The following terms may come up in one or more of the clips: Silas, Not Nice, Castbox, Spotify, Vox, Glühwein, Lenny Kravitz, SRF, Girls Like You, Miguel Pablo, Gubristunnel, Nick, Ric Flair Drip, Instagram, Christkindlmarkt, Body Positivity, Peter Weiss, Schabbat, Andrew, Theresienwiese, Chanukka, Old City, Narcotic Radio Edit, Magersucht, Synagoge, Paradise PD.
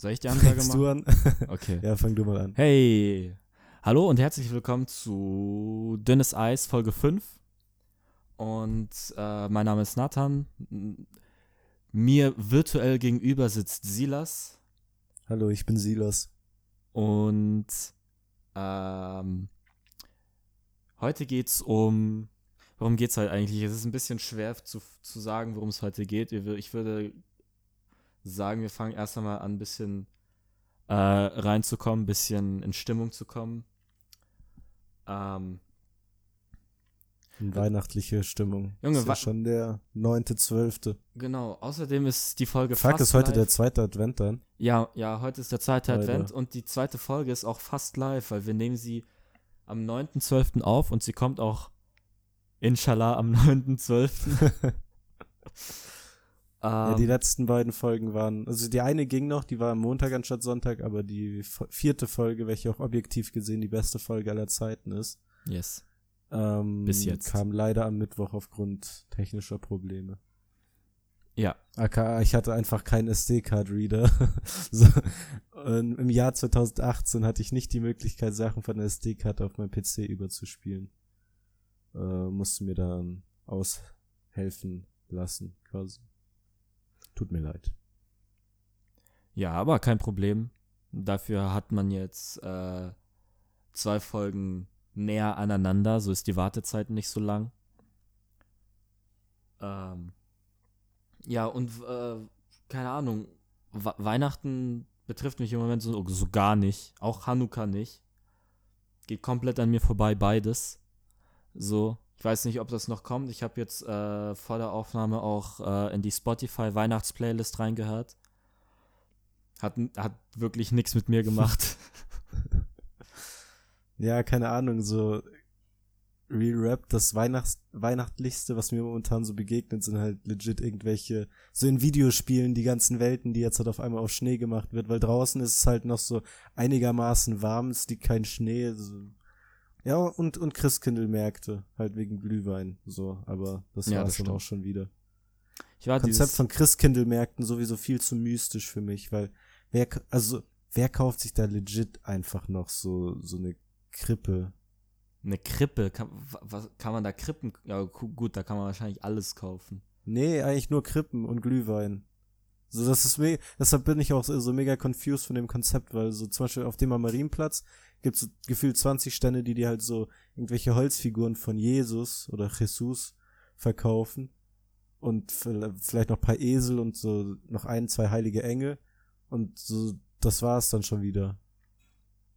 Soll ich die Ansage machen? Fängst du an? Okay. Ja, fang du mal an. Hey! Hallo und herzlich willkommen zu Dünnes Eis, Folge 5. Und mein Name ist Nathan. Mir virtuell gegenüber sitzt Silas. Hallo, ich bin Silas. Und heute geht's um... Worum geht's halt eigentlich? Es ist ein bisschen schwer zu sagen, worum es heute geht. Ich würde sagen, wir fangen erst einmal an, ein bisschen reinzukommen, ein bisschen in Stimmung zu kommen. Weihnachtliche Stimmung. Junge, ist ja schon der 9.12. Genau, außerdem ist die Folge fast ist heute live. Der zweite Advent dann? Ja, heute ist der zweite Advent und die zweite Folge ist auch fast live, weil wir nehmen sie am 9.12. auf und sie kommt auch Inshallah am 9.12. Ja, die letzten beiden Folgen waren, also die eine ging noch, die war am Montag anstatt Sonntag, aber die vierte Folge, welche auch objektiv gesehen die beste Folge aller Zeiten ist. Yes. Bis jetzt. Kam leider am Mittwoch aufgrund technischer Probleme. Ja. AKA, ich hatte einfach keinen SD-Card-Reader. So, im Jahr 2018 hatte ich nicht die Möglichkeit, Sachen von der SD-Karte auf meinem PC überzuspielen. Musste mir dann aushelfen lassen, quasi. Tut mir leid. Ja, aber kein Problem. Dafür hat man jetzt 2 Folgen näher aneinander, so ist die Wartezeit nicht so lang. Ja, und keine Ahnung, Weihnachten betrifft mich im Moment so gar nicht, auch Chanukka nicht. Geht komplett an mir vorbei, beides. So, ich weiß nicht, ob das noch kommt. Ich habe jetzt vor der Aufnahme auch in die Spotify-Weihnachts-Playlist reingehört. Hat wirklich nichts mit mir gemacht. Ja, keine Ahnung, so Real Rap, das Weihnachtlichste, was mir momentan so begegnet, sind halt legit irgendwelche, so in Videospielen, die ganzen Welten, die jetzt halt auf einmal auf Schnee gemacht wird, weil draußen ist es halt noch so einigermaßen warm, es liegt kein Schnee, so. Ja, und Christkindlmärkte, halt wegen Glühwein, so, aber das war es dann auch schon wieder. Das Konzept von Christkindlmärkten sowieso viel zu mystisch für mich, weil wer kauft sich da legit einfach noch so eine Krippe? Eine Krippe? Kann man da Krippen? Ja, gut, da kann man wahrscheinlich alles kaufen. Nee, eigentlich nur Krippen und Glühwein. So, das ist deshalb bin ich auch so mega confused von dem Konzept, weil so zum Beispiel auf dem Marienplatz gibt's so gefühlt 20 Stände, die halt so irgendwelche Holzfiguren von Jesus oder Jesus verkaufen und vielleicht noch ein paar Esel und so noch 1, 2 heilige Engel und so, das war's dann schon wieder.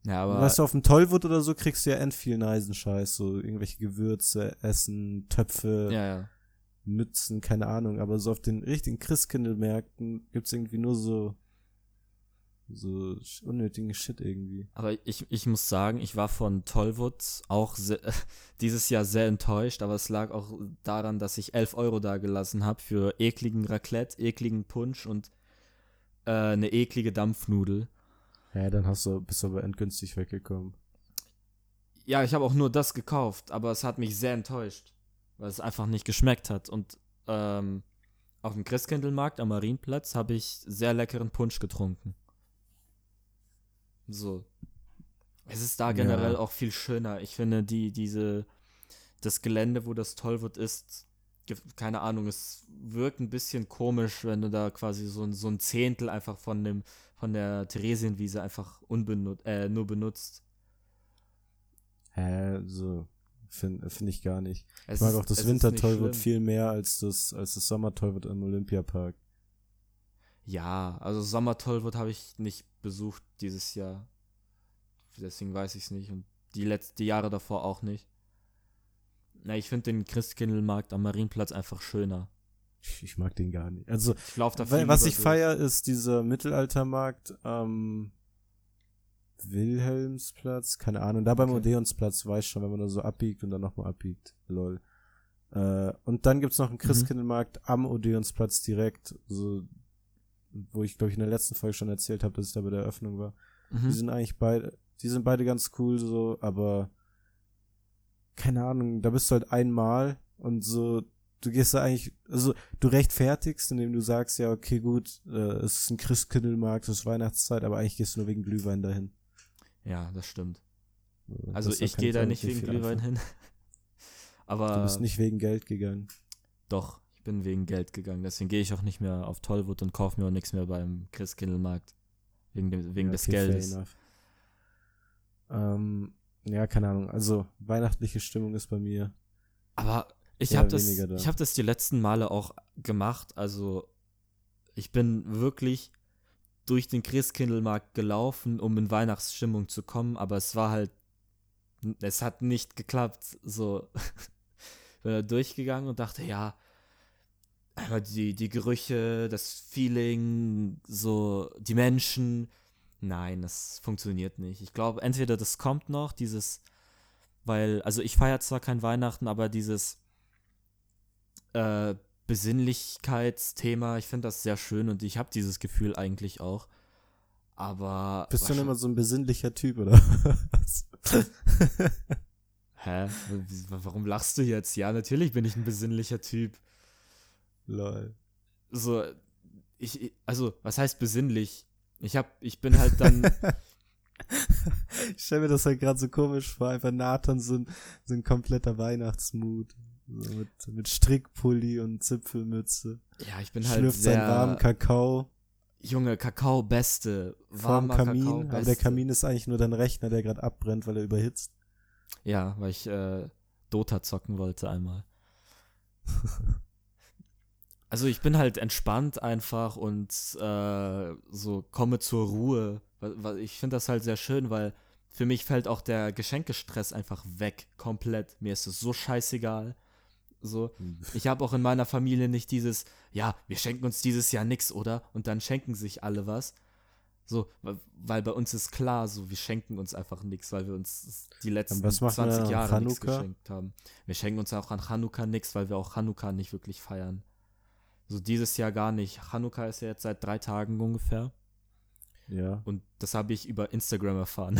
Ja, aber weißt du, auf dem Tollwood oder so kriegst du ja end viel niceen Scheiß, so irgendwelche Gewürze, Essen, Töpfe, ja. Mützen, keine Ahnung, aber so auf den richtigen Christkindlmärkten gibt's irgendwie nur so unnötigen Shit irgendwie. Aber ich muss sagen, ich war von Tollwood auch dieses Jahr sehr enttäuscht, aber es lag auch daran, dass ich 11 Euro da gelassen habe für ekligen Raclette, ekligen Punsch und eine eklige Dampfnudel. Ja, dann bist du aber endgünstig weggekommen. Ja, ich habe auch nur das gekauft, aber es hat mich sehr enttäuscht, weil es einfach nicht geschmeckt hat. Und auf dem Christkindlmarkt am Marienplatz habe ich sehr leckeren Punsch getrunken. So. Es ist da generell auch viel schöner. Ich finde, das Gelände, wo das Tollwood ist, keine Ahnung, es wirkt ein bisschen komisch, wenn du da quasi so ein Zehntel einfach von der Theresienwiese einfach nur benutzt. So finde ich gar nicht. Ich mag auch das Winter-Tollwood viel mehr als das Sommer-Tollwood im Olympiapark. Ja, also Sommer-Tollwood habe ich nicht besucht dieses Jahr. Deswegen weiß ich es nicht. Und die Jahre davor auch nicht. Na, ich finde den Christkindlmarkt am Marienplatz einfach schöner. Ich mag den gar nicht. Also, ich lauf da viel was ich feiere, ist dieser Mittelaltermarkt am Wilhelmsplatz. Keine Ahnung. Da beim Odeonsplatz weiß schon, wenn man da so abbiegt und dann nochmal abbiegt. Lol. Und dann gibt's noch einen Christkindlmarkt am Odeonsplatz direkt. So, wo ich, glaube ich, in der letzten Folge schon erzählt habe, dass ich da bei der Eröffnung war. Mhm. Die sind beide ganz cool, so, aber keine Ahnung, da bist du halt einmal und so, du gehst da eigentlich, also du rechtfertigst, indem du sagst, ja, okay, gut, es ist ein Christkindlmarkt, es ist Weihnachtszeit, aber eigentlich gehst du nur wegen Glühwein dahin. Ja, das stimmt. Also ich gehe da nicht wegen Glühwein hin. Aber du bist nicht wegen Geld gegangen. Doch, ich bin wegen Geld gegangen. Deswegen gehe ich auch nicht mehr auf Tollwood und kaufe mir auch nichts mehr beim Christkindlmarkt. Wegen des Geldes. Ja, keine Ahnung. Also weihnachtliche Stimmung ist bei mir. Aber ich habe das die letzten Male auch gemacht. Also ich bin wirklich durch den Christkindlmarkt gelaufen, um in Weihnachtsstimmung zu kommen, aber es war halt, es hat nicht geklappt, so. Ich bin da durchgegangen und dachte, ja, die Gerüche, das Feeling, so, die Menschen, nein, das funktioniert nicht. Ich glaube, entweder das kommt noch, dieses, weil, also ich feiere zwar kein Weihnachten, aber dieses Besinnlichkeitsthema, ich finde das sehr schön und ich habe dieses Gefühl eigentlich auch, aber... Bist du denn immer so ein besinnlicher Typ, oder was? Hä? Warum lachst du jetzt? Ja, natürlich bin ich ein besinnlicher Typ. Lol. So, also, was heißt besinnlich? Ich bin halt dann... Ich stelle mir das halt gerade so komisch vor, einfach Nathan so ein kompletter Weihnachtsmut. So mit Strickpulli und Zipfelmütze. Ja, ich bin halt schlürft seinen warmen Kakao. Junge, Kakao, beste. Warmer Kamin, Kakao, beste. Aber der Kamin ist eigentlich nur dein Rechner, der gerade abbrennt, weil er überhitzt. Ja, weil ich Dota zocken wollte einmal. Also ich bin halt entspannt einfach und so komme zur Ruhe. Ich finde das halt sehr schön, weil für mich fällt auch der Geschenkestress einfach weg, komplett. Mir ist es so scheißegal. So, ich habe auch in meiner Familie nicht dieses, ja, wir schenken uns dieses Jahr nichts, oder? Und dann schenken sich alle was. So, weil bei uns ist klar, so, wir schenken uns einfach nichts, weil wir uns die letzten 20 Jahre nichts geschenkt haben. Wir schenken uns auch an Chanukka nichts, weil wir auch Chanukka nicht wirklich feiern. So, dieses Jahr gar nicht. Chanukka ist ja jetzt seit 3 Tagen ungefähr. Ja. Und das habe ich über Instagram erfahren.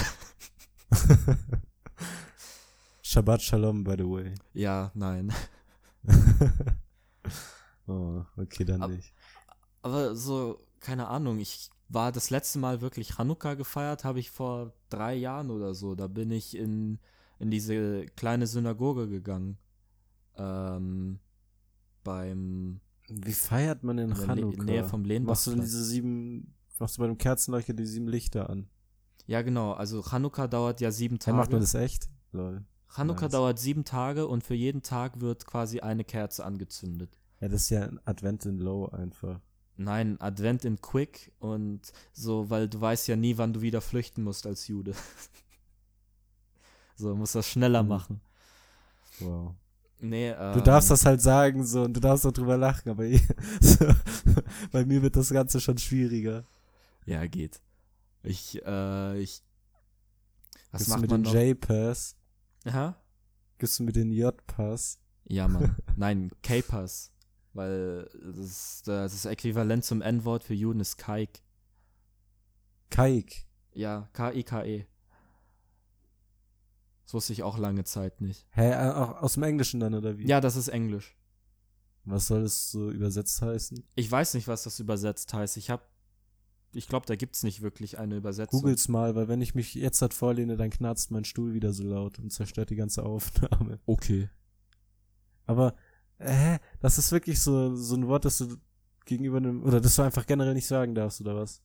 Shabbat Shalom, by the way. Ja, nein. Oh, okay, dann nicht. Aber so, keine Ahnung, ich war das letzte Mal wirklich Chanukka gefeiert, habe ich vor 3 Jahren oder so. Da bin ich in diese kleine Synagoge gegangen. Wie feiert man denn Chanukka? In der Nähe vom Lehnbachplatz. Machst du bei dem Kerzenleuchter die 7 Lichter an? Ja, genau. Also Chanukka dauert ja 7 Tage. Macht man das echt? Lol. Chanukka dauert 7 Tage und für jeden Tag wird quasi eine Kerze angezündet. Ja, das ist ja ein Advent in Low einfach. Nein, Advent in Quick und so, weil du weißt ja nie, wann du wieder flüchten musst als Jude. So, musst das schneller machen. Wow. Nee, du darfst das halt sagen so und du darfst auch drüber lachen, aber so, bei mir wird das Ganze schon schwieriger. Ja, geht. Was macht man noch? Gibst du mit den J-Pass? Aha. Gibst du mit den J-Pass? Ja, Mann. Nein, K-Pass. Weil das ist äquivalent zum N-Wort für Juden ist Kaik. Kaik? Ja, K-I-K-E. Das wusste ich auch lange Zeit nicht. Hä, auch aus dem Englischen dann, oder wie? Ja, das ist Englisch. Was soll das so übersetzt heißen? Ich weiß nicht, was das übersetzt heißt. Ich glaube, da gibt's nicht wirklich eine Übersetzung. Google's mal, weil wenn ich mich jetzt halt vorlehne, dann knarzt mein Stuhl wieder so laut und zerstört die ganze Aufnahme. Okay. Aber, das ist wirklich so ein Wort, das du gegenüber einem, oder das du einfach generell nicht sagen darfst, oder was?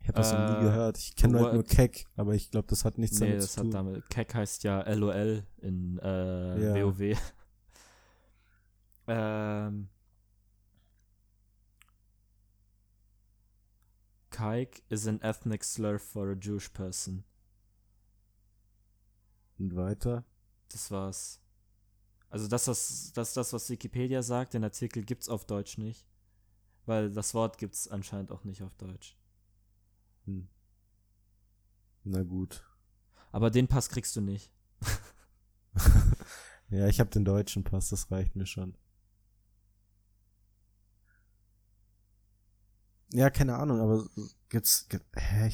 Ich habe das noch nie gehört. Ich kenne halt nur Keck, aber ich glaube, das hat nichts damit zu tun. Keck heißt ja LOL in WoW. Kaik is an ethnic slur for a Jewish person. Und weiter? Das war's. Also das, was Wikipedia sagt, den Artikel gibt's auf Deutsch nicht. Weil das Wort gibt's anscheinend auch nicht auf Deutsch. Hm. Na gut. Aber den Pass kriegst du nicht. Ja, ich habe den deutschen Pass, das reicht mir schon. Ja, keine Ahnung, aber ich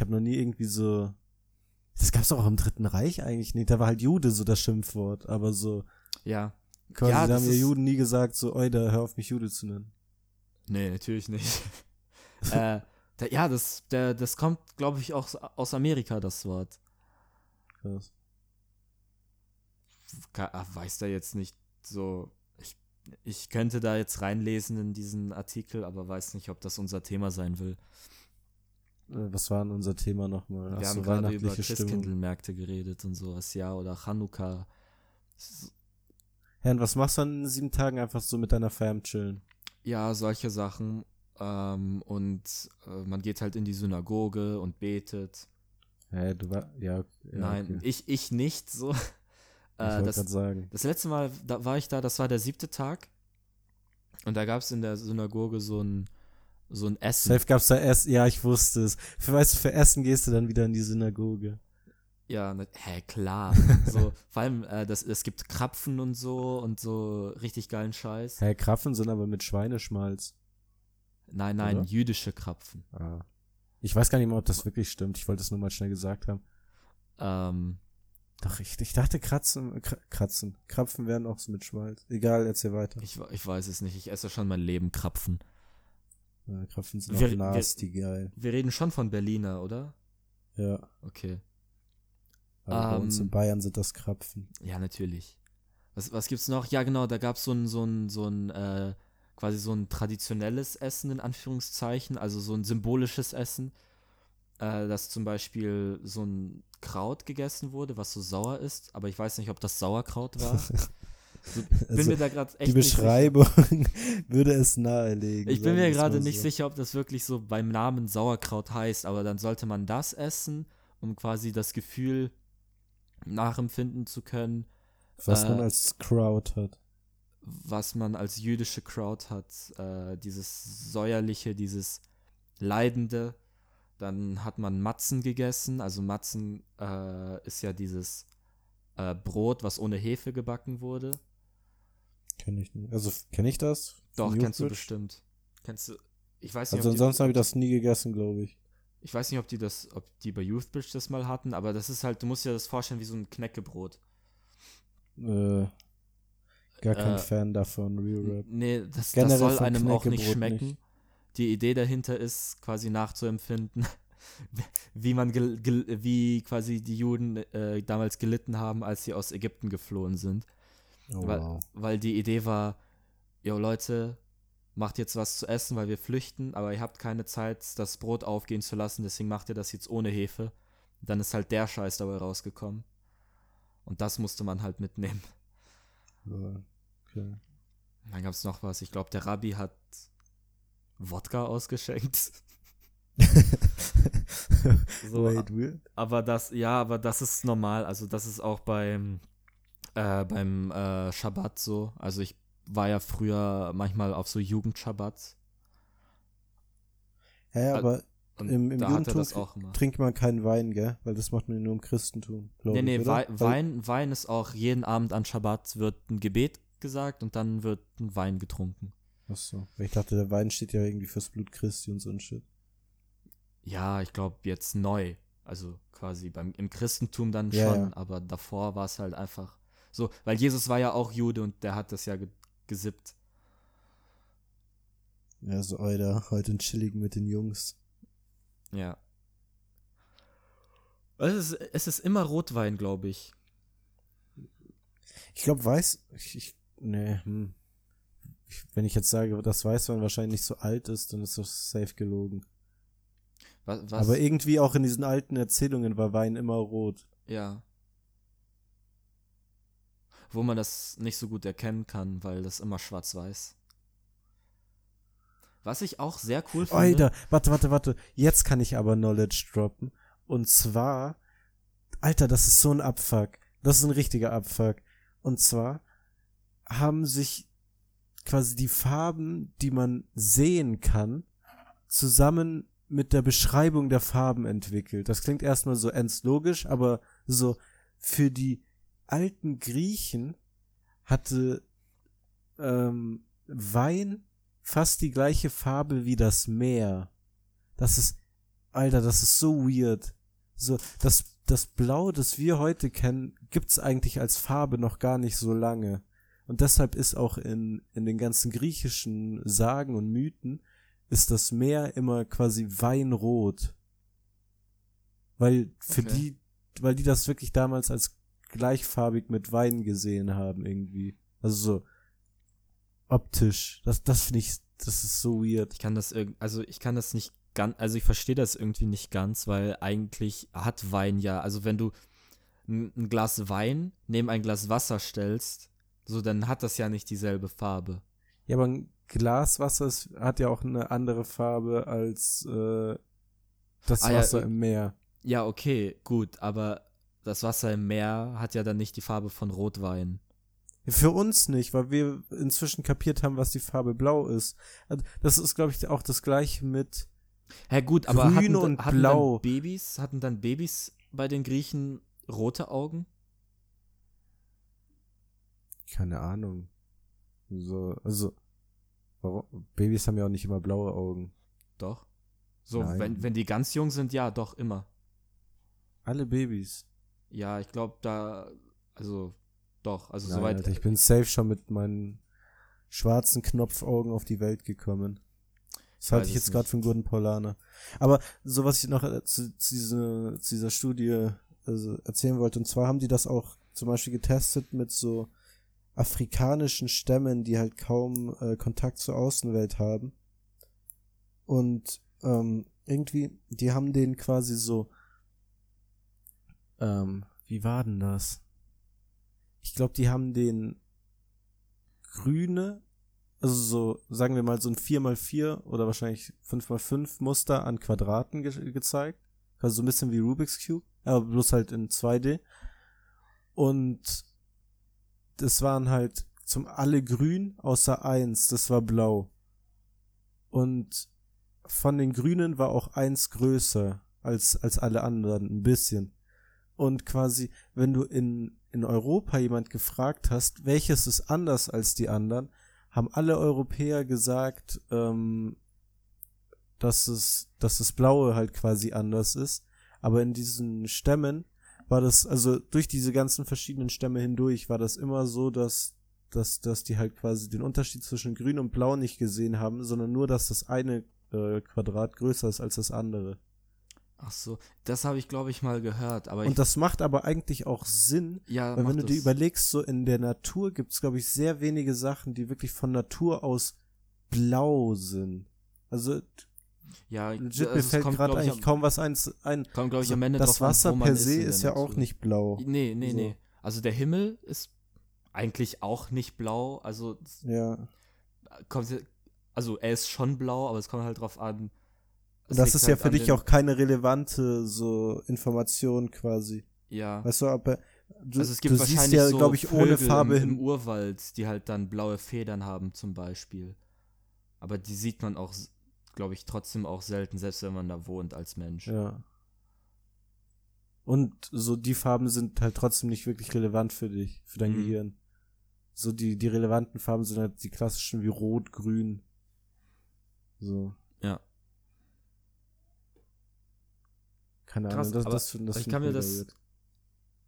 habe noch nie irgendwie so, das gab's doch auch im Dritten Reich eigentlich nicht, da war halt Jude so das Schimpfwort, aber so Ja. Quasi, ja, da haben wir Juden nie gesagt, so, oida, hör auf mich Jude zu nennen. Nee, natürlich nicht. Ja, das kommt, glaube ich, auch aus Amerika, das Wort. Krass. Weiß da jetzt nicht so, ich könnte da jetzt reinlesen in diesen Artikel, aber weiß nicht, ob das unser Thema sein will. Was war denn unser Thema nochmal? Wir haben gerade über Christkindlmärkte geredet und sowas, ja, oder Chanukka. Ja, und was machst du dann in 7 Tagen einfach so mit deiner Fam chillen? Ja, solche Sachen. Und man geht halt in die Synagoge und betet. Hey, du war, ja, nein, okay. Ich nicht so. Ich wollte gerade sagen. Das letzte Mal war ich da, das war der 7. Tag. Und da gab es in der Synagoge so ein Essen. Safe gab es da Essen, ja, ich wusste es. Für Essen gehst du dann wieder in die Synagoge. Ja, klar. So, vor allem, es gibt Krapfen und so richtig geilen Scheiß. Hä, Krapfen sind aber mit Schweineschmalz. Nein, oder? Jüdische Krapfen. Ah. Ich weiß gar nicht mehr, ob das wirklich stimmt. Ich wollte es nur mal schnell gesagt haben. Doch, ich dachte, Krapfen wären auch so mit Schmalz. Egal, erzähl weiter. Ich weiß es nicht. Ich esse schon mein Leben Krapfen. Ja, Krapfen sind auch nasty geil. Wir reden schon von Berliner, oder? Ja. Okay. Aber bei uns in Bayern sind das Krapfen. Ja, natürlich. Was gibt's noch? Ja, genau, da gab's quasi so ein traditionelles Essen, in Anführungszeichen, also so ein symbolisches Essen, dass zum Beispiel so ein Kraut gegessen wurde, was so sauer ist, aber ich weiß nicht, ob das Sauerkraut war. Bin mir da gerade echt die Beschreibung nicht würde es nahelegen. Ich bin mir gerade nicht sicher, ob das wirklich so beim Namen Sauerkraut heißt, aber dann sollte man das essen, um quasi das Gefühl nachempfinden zu können. Was man als Kraut hat. Was man als jüdische Crowd hat, dieses säuerliche, dieses leidende. Dann hat man Matzen gegessen, also Matzen ist ja dieses Brot, was ohne Hefe gebacken wurde. Kenn ich nicht. Also kenne ich das? Doch, kennst du bestimmt. Kennst du? Ich weiß nicht. Also ansonsten habe ich das nie gegessen, glaube ich. Ich weiß nicht, ob die bei YouthBridge das mal hatten, aber das ist halt, du musst dir das vorstellen wie so ein Knäckebrot. Gar kein Fan davon, Real Rap. Nee, das soll einem auch nicht schmecken. Nicht. Die Idee dahinter ist, quasi nachzuempfinden, wie man wie quasi die Juden damals gelitten haben, als sie aus Ägypten geflohen sind. Oh, weil die Idee war, yo Leute, macht jetzt was zu essen, weil wir flüchten, aber ihr habt keine Zeit, das Brot aufgehen zu lassen, deswegen macht ihr das jetzt ohne Hefe. Dann ist halt der Scheiß dabei rausgekommen. Und das musste man halt mitnehmen. Okay. Dann gab es noch was. Ich glaube, der Rabbi hat Wodka ausgeschenkt. So, aber das ist normal. Also das ist auch beim Schabbat so. Also ich war ja früher manchmal auf so Jugendschabbat. Hä, aber im Judentum trinkt man keinen Wein, gell? Weil das macht man nur im Christentum, glaube ich. Nee, Wein ist auch jeden Abend an Schabbat wird ein Gebet gesagt und dann wird ein Wein getrunken. Ach so. Ich dachte, der Wein steht ja irgendwie fürs Blut Christi und so ein Shit. Ja, ich glaube jetzt neu. Also quasi im Christentum dann schon, ja. Aber davor war es halt einfach so, weil Jesus war ja auch Jude und der hat das ja gesippt. Ja, so, Alter, heute ein Chilligen mit den Jungs. Ja. Es ist immer Rotwein, glaube ich. Ich glaube, wenn ich jetzt sage, dass Weißwein wahrscheinlich nicht so alt ist, dann ist das safe gelogen. Was? Aber irgendwie auch in diesen alten Erzählungen war Wein immer rot. Ja. Wo man das nicht so gut erkennen kann, weil das immer schwarz-weiß. Was ich auch sehr cool finde. Alter, warte. Jetzt kann ich aber Knowledge droppen. Und zwar, Alter, das ist so ein Abfuck. Das ist ein richtiger Abfuck. Und zwar haben sich quasi die Farben, die man sehen kann, zusammen mit der Beschreibung der Farben entwickelt. Das klingt erstmal so ernst logisch, aber so für die alten Griechen hatte Wein fast die gleiche Farbe wie das Meer. Das ist so weird. So, das das Blau, das wir heute kennen, gibt's eigentlich als Farbe noch gar nicht so lange. Und deshalb ist auch in den ganzen griechischen Sagen und Mythen ist das Meer immer quasi weinrot. Weil die das wirklich damals als gleichfarbig mit Wein gesehen haben irgendwie. Also so optisch. Das finde ich, das ist so weird. Ich verstehe das irgendwie nicht ganz, weil eigentlich hat Wein ja, also wenn du ein Glas Wein neben ein Glas Wasser stellst, so, dann hat das ja nicht dieselbe Farbe. Ja, aber ein Glas Wasser hat ja auch eine andere Farbe als das Wasser im Meer. Ja, okay, gut, aber das Wasser im Meer hat ja dann nicht die Farbe von Rotwein. Für uns nicht, weil wir inzwischen kapiert haben, was die Farbe blau ist. Das ist, glaube ich, auch das Gleiche mit gut, aber grün und blau. Hatten dann Babys bei den Griechen rote Augen? Keine Ahnung. Also, warum? Babys haben ja auch nicht immer blaue Augen. Doch. So, wenn die ganz jung sind, ja, doch, immer. Alle Babys? Ja, ich glaube, soweit. Alter, ich bin safe schon mit meinen schwarzen Knopfaugen auf die Welt gekommen. Das halte ich jetzt gerade für einen guten Paulaner. Aber so, was ich noch zu dieser Studie erzählen wollte, und zwar haben die das auch zum Beispiel getestet mit so afrikanischen Stämmen, die halt kaum Kontakt zur Außenwelt haben. Und irgendwie, die haben denen quasi so wie war denn das? Ich glaube, die haben denen grüne, also so, sagen wir mal, so ein 4x4 oder wahrscheinlich 5x5 Muster an Quadraten gezeigt. Also so ein bisschen wie Rubik's Cube, aber bloß halt in 2D. Und es waren halt alle grün, außer eins, das war blau. Und von den Grünen war auch eins größer als alle anderen, ein bisschen. Und quasi, wenn du in Europa jemand gefragt hast, welches ist anders als die anderen, haben alle Europäer gesagt, dass das Blaue halt quasi anders ist. Aber in diesen Stämmen war das, also durch diese ganzen verschiedenen Stämme hindurch, war das immer so, dass die halt quasi den Unterschied zwischen Grün und Blau nicht gesehen haben, sondern nur, dass das eine Quadrat größer ist als das andere. Ach so, das habe ich, glaube ich, mal gehört. Und das macht aber eigentlich auch Sinn, ja, weil wenn du dir überlegst, so in der Natur gibt es, glaube ich, sehr wenige Sachen, die wirklich von Natur aus blau sind. Also ja, mir fällt gerade eigentlich kaum was ein. Kommt, glaube ich, am Ende drauf an, wo man ist. Das Wasser per se ist ja auch nicht blau. Nee. Also der Himmel ist eigentlich auch nicht blau. Also ja. Also er ist schon blau, aber es kommt halt drauf an. Das ist ja für dich auch keine relevante so Information quasi. Ja. Weißt du, aber also es gibt wahrscheinlich ja, so glaube ich, Vögel ohne Farbe im Urwald, die halt dann blaue Federn haben zum Beispiel. Aber die sieht man auch, glaube ich, trotzdem auch selten, selbst wenn man da wohnt als Mensch. Ja. Und so die Farben sind halt trotzdem nicht wirklich relevant für dich, für dein Gehirn. So die relevanten Farben sind halt die klassischen wie Rot, Grün. So. Ja. Keine Ahnung, krass, das ich kann mir das. Weird.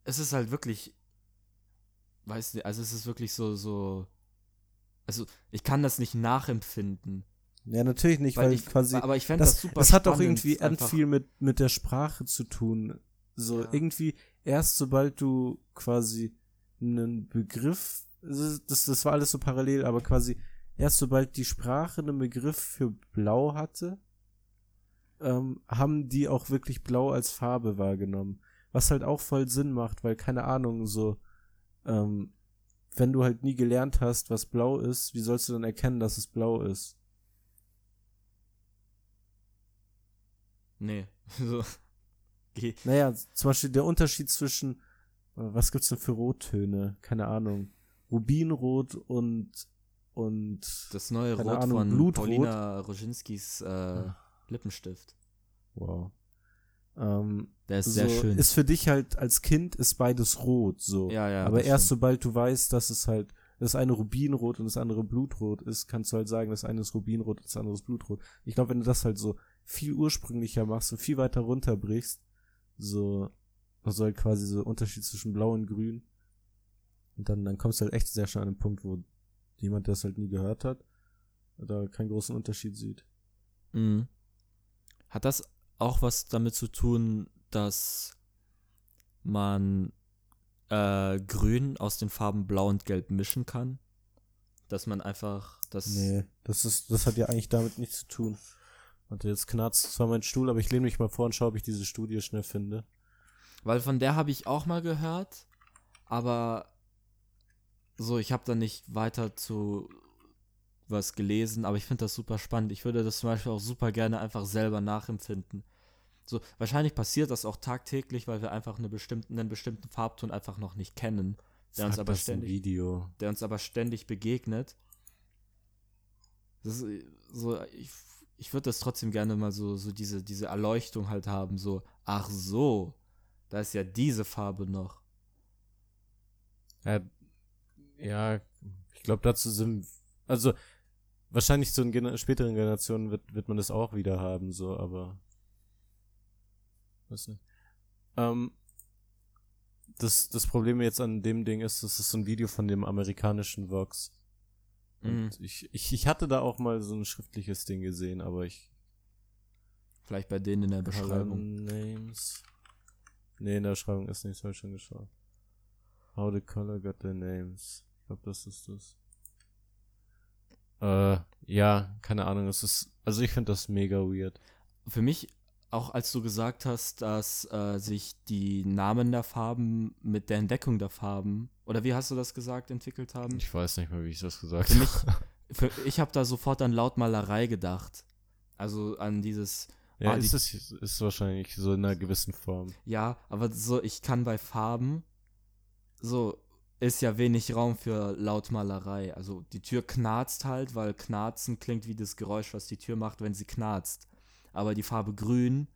Es ist halt wirklich, weißt du, also es ist wirklich so, also ich kann das nicht nachempfinden. Ja, natürlich nicht, weil ich quasi. Aber ich fände das super. Das hat auch irgendwie viel mit der Sprache zu tun. So ja. Irgendwie erst sobald du quasi einen Begriff, das war alles so parallel, aber quasi erst sobald die Sprache einen Begriff für blau hatte, haben die auch wirklich blau als Farbe wahrgenommen. Was halt auch voll Sinn macht, weil, keine Ahnung, so, wenn du halt nie gelernt hast, was blau ist, wie sollst du dann erkennen, dass es blau ist? Nee. So. Naja, zum Beispiel der Unterschied zwischen, was gibt's denn für Rottöne? Keine Ahnung. Rubinrot und das neue Rot von Blutrot. Paulina Roginskis, Lippenstift. Wow. Der ist so, sehr schön. Ist für dich halt als Kind ist beides rot, so. Ja, aber erst stimmt. Sobald du weißt, dass es halt das eine Rubinrot und das andere Blutrot ist, kannst du halt sagen, das eine ist Rubinrot und das andere ist Blutrot. Ich glaube, wenn du das halt so viel ursprünglicher machst und viel weiter runterbrichst, so Also halt quasi so Unterschied zwischen Blau und Grün. Und dann kommst du halt echt sehr schnell an den Punkt, wo jemand, der es halt nie gehört hat, da keinen großen Unterschied sieht. Mhm. Hat das auch was damit zu tun, dass man Grün aus den Farben Blau und Gelb mischen kann? Dass man einfach das... Nee, das hat ja eigentlich damit nichts zu tun. Warte, jetzt knarzt zwar mein Stuhl, aber ich lehne mich mal vor und schaue, ob ich diese Studie schnell finde. Weil von der habe ich auch mal gehört, aber so, ich habe da nicht weiter zu was gelesen, aber ich finde das super spannend. Ich würde das zum Beispiel auch super gerne einfach selber nachempfinden. So, wahrscheinlich passiert das auch tagtäglich, weil wir einfach einen bestimmten Farbton einfach noch nicht kennen, der uns aber ständig begegnet. Das ist so, ich würde das trotzdem gerne mal so diese Erleuchtung halt haben, so, ach so, da ist ja diese Farbe noch. Ja, ich glaube, dazu sind, also wahrscheinlich so in späteren Generationen wird man das auch wieder haben, so, aber weiß nicht. Das Problem jetzt an dem Ding ist, das ist so ein Video von dem amerikanischen Vox. Und ich hatte da auch mal so ein schriftliches Ding gesehen, aber ich... Vielleicht bei denen in der Beschreibung. Names. Nee, in der Beschreibung ist nichts, habe ich schon geschaut. How the color got their names. Ich glaube, das ist das. Ja, keine Ahnung. Es ist, also ich finde das mega weird. Für mich, auch als du gesagt hast, dass sich die Namen der Farben mit der Entdeckung der Farben, oder wie hast du das gesagt, entwickelt haben? Ich weiß nicht mehr, wie ich das gesagt habe. Ich habe da sofort an Lautmalerei gedacht. Also an dieses... Ja, ist wahrscheinlich so in einer gewissen Form. Ja, aber so, ich kann bei Farben... So, ist ja wenig Raum für Lautmalerei. Also die Tür knarzt halt, weil knarzen klingt wie das Geräusch, was die Tür macht, wenn sie knarzt. Aber die Farbe grün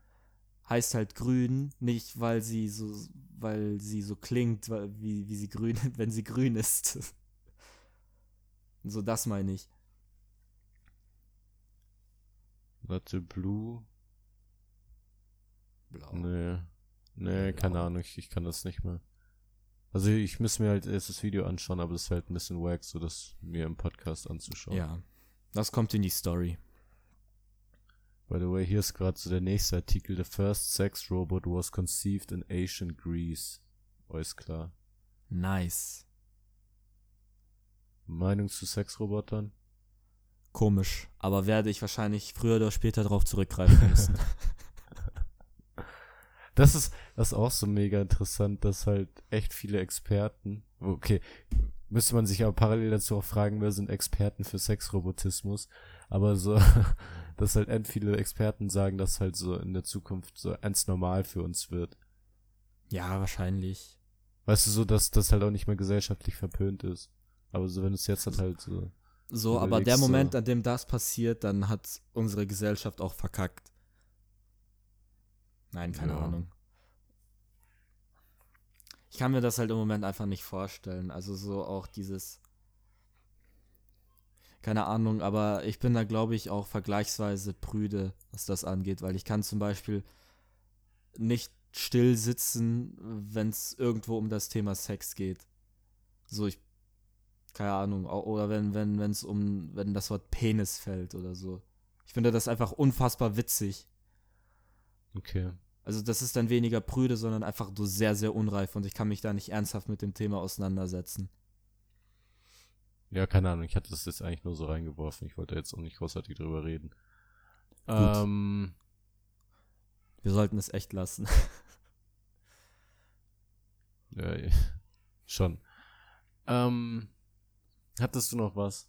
heißt halt grün, nicht weil sie so klingt, wie sie grün, wenn sie grün ist. So, das meine ich. Warte, blue? Blau. Nee, Blau. Keine Ahnung, ich kann das nicht mehr. Also ich müsste mir halt erst das Video anschauen, aber das ist halt ein bisschen wack, so das mir im Podcast anzuschauen. Ja, das kommt in die Story. By the way, hier ist gerade so der nächste Artikel. The first sex robot was conceived in ancient Greece. Alles klar. Nice. Meinung zu Sexrobotern? Komisch, aber werde ich wahrscheinlich früher oder später drauf zurückgreifen müssen. Das ist auch so mega interessant, dass halt echt viele Experten, okay, müsste man sich aber parallel dazu auch fragen, wer sind Experten für Sexrobotismus, aber so, dass halt echt viele Experten sagen, dass halt so in der Zukunft so ganz normal für uns wird. Ja, wahrscheinlich. Weißt du, so, dass das halt auch nicht mehr gesellschaftlich verpönt ist, aber so, wenn es jetzt halt so... So, aber der Moment, an dem das passiert, dann hat unsere Gesellschaft auch verkackt. Nein, keine Ahnung. Ich kann mir das halt im Moment einfach nicht vorstellen. Also so auch dieses, keine Ahnung, aber ich bin da, glaube ich, auch vergleichsweise prüde, was das angeht, weil ich kann zum Beispiel nicht still sitzen, wenn es irgendwo um das Thema Sex geht. So, ich, keine Ahnung, oder wenn das Wort Penis fällt oder so. Ich finde das einfach unfassbar witzig. Okay. Also das ist dann weniger prüde, sondern einfach so sehr, sehr unreif und ich kann mich da nicht ernsthaft mit dem Thema auseinandersetzen. Ja, keine Ahnung, ich hatte das jetzt eigentlich nur so reingeworfen. Ich wollte jetzt auch nicht großartig drüber reden. Gut. Wir sollten es echt lassen. Ja, schon. Hattest du noch was?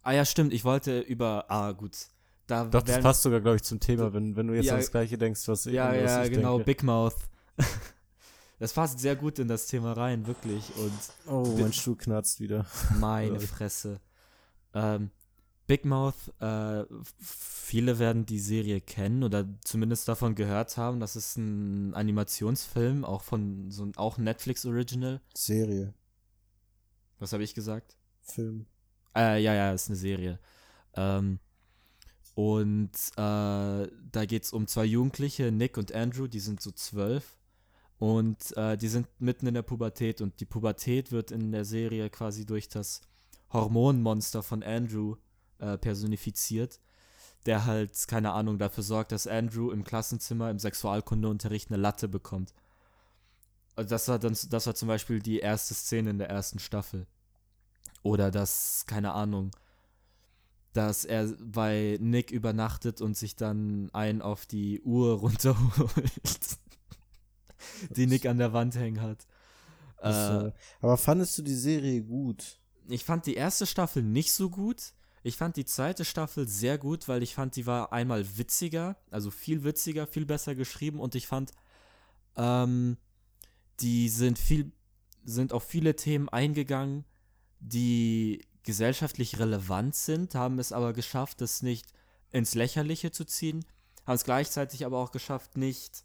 Ah ja, stimmt, ich wollte über... Ah, gut. Doch, das passt sogar, glaube ich, zum Thema, wenn du jetzt an das Gleiche denkst, was ich denke. Ja, genau, Big Mouth. Das passt sehr gut in das Thema rein, wirklich. Und mein Stuhl knarzt wieder. Meine Fresse. Big Mouth, viele werden die Serie kennen oder zumindest davon gehört haben. Das ist ein Animationsfilm, auch von so ein Netflix-Original. Serie. Was habe ich gesagt? Film. Ja, ist eine Serie. Und da geht's um zwei Jugendliche, Nick und Andrew, die sind so 12 Und die sind mitten in der Pubertät und die Pubertät wird in der Serie quasi durch das Hormonmonster von Andrew personifiziert, der halt, keine Ahnung, dafür sorgt, dass Andrew im Klassenzimmer im Sexualkundeunterricht eine Latte bekommt. Also das war zum Beispiel die erste Szene in der ersten Staffel. Oder dass, keine Ahnung, dass er bei Nick übernachtet und sich dann einen auf die Uhr runterholt, die Nick an der Wand hängen hat. Aber fandest du die Serie gut? Ich fand die erste Staffel nicht so gut. Ich fand die zweite Staffel sehr gut, weil ich fand, die war einmal witziger, also viel witziger, viel besser geschrieben und ich fand, die sind auf viele Themen eingegangen, die gesellschaftlich relevant sind, haben es aber geschafft, das nicht ins Lächerliche zu ziehen, haben es gleichzeitig aber auch geschafft, nicht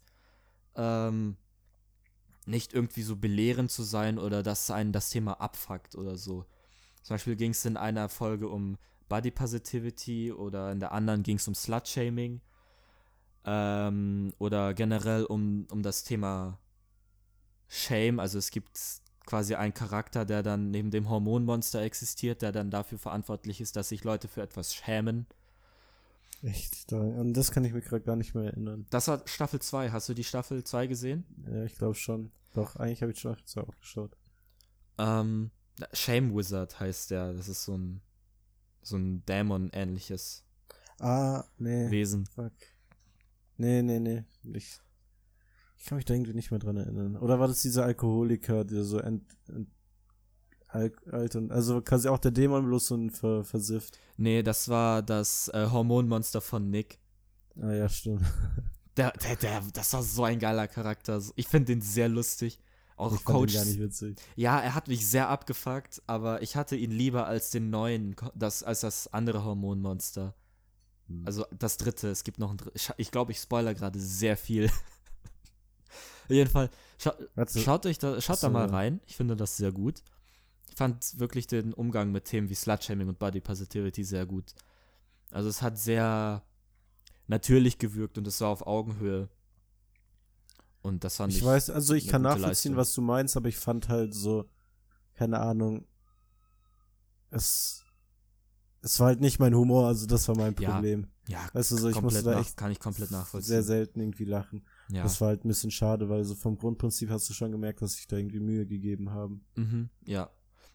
irgendwie so belehrend zu sein oder dass einen das Thema abfuckt oder so. Zum Beispiel ging es in einer Folge um Body Positivity oder in der anderen ging es um Slut-Shaming oder generell um das Thema Shame. Also es gibt quasi einen Charakter, der dann neben dem Hormonmonster existiert, der dann dafür verantwortlich ist, dass sich Leute für etwas schämen. Echt? An das kann ich mir gerade gar nicht mehr erinnern. Das war Staffel 2. Hast du die Staffel 2 gesehen? Ja, ich glaube schon. Doch, eigentlich habe ich Staffel 2 auch geschaut. Shame Wizard heißt der. Das ist so ein Dämon-ähnliches Wesen. Fuck. Nee. Ich kann mich da irgendwie nicht mehr dran erinnern. Oder war das dieser Alkoholiker, der so alt und also quasi auch der Dämon bloß so ein versifft. Nee, das war das Hormonmonster von Nick. Ah ja, stimmt. Das war so ein geiler Charakter. Ich finde den sehr lustig. Auch ich Coach. Fand ihn gar nicht witzig. Ja, er hat mich sehr abgefuckt, aber ich hatte ihn lieber als den neuen, als das andere Hormonmonster. Also das dritte, es gibt noch ein drittes. Ich glaube, ich spoilere gerade sehr viel. Jedenfalls, schaut da mal rein. Ich finde das sehr gut. Ich fand wirklich den Umgang mit Themen wie Slut-Shaming und Body Positivity sehr gut. Also es hat sehr natürlich gewirkt und es war auf Augenhöhe. Und das fand ich. Ich weiß, also ich kann nachvollziehen, was du meinst, aber ich fand halt so, keine Ahnung, es war halt nicht mein Humor, also das war mein Problem. Ja, weißt du, so, ich musste da echt, kann ich komplett nachvollziehen. Sehr selten irgendwie lachen. Ja. Das war halt ein bisschen schade, weil so vom Grundprinzip hast du schon gemerkt, dass sich da irgendwie Mühe gegeben haben. Mhm, ja.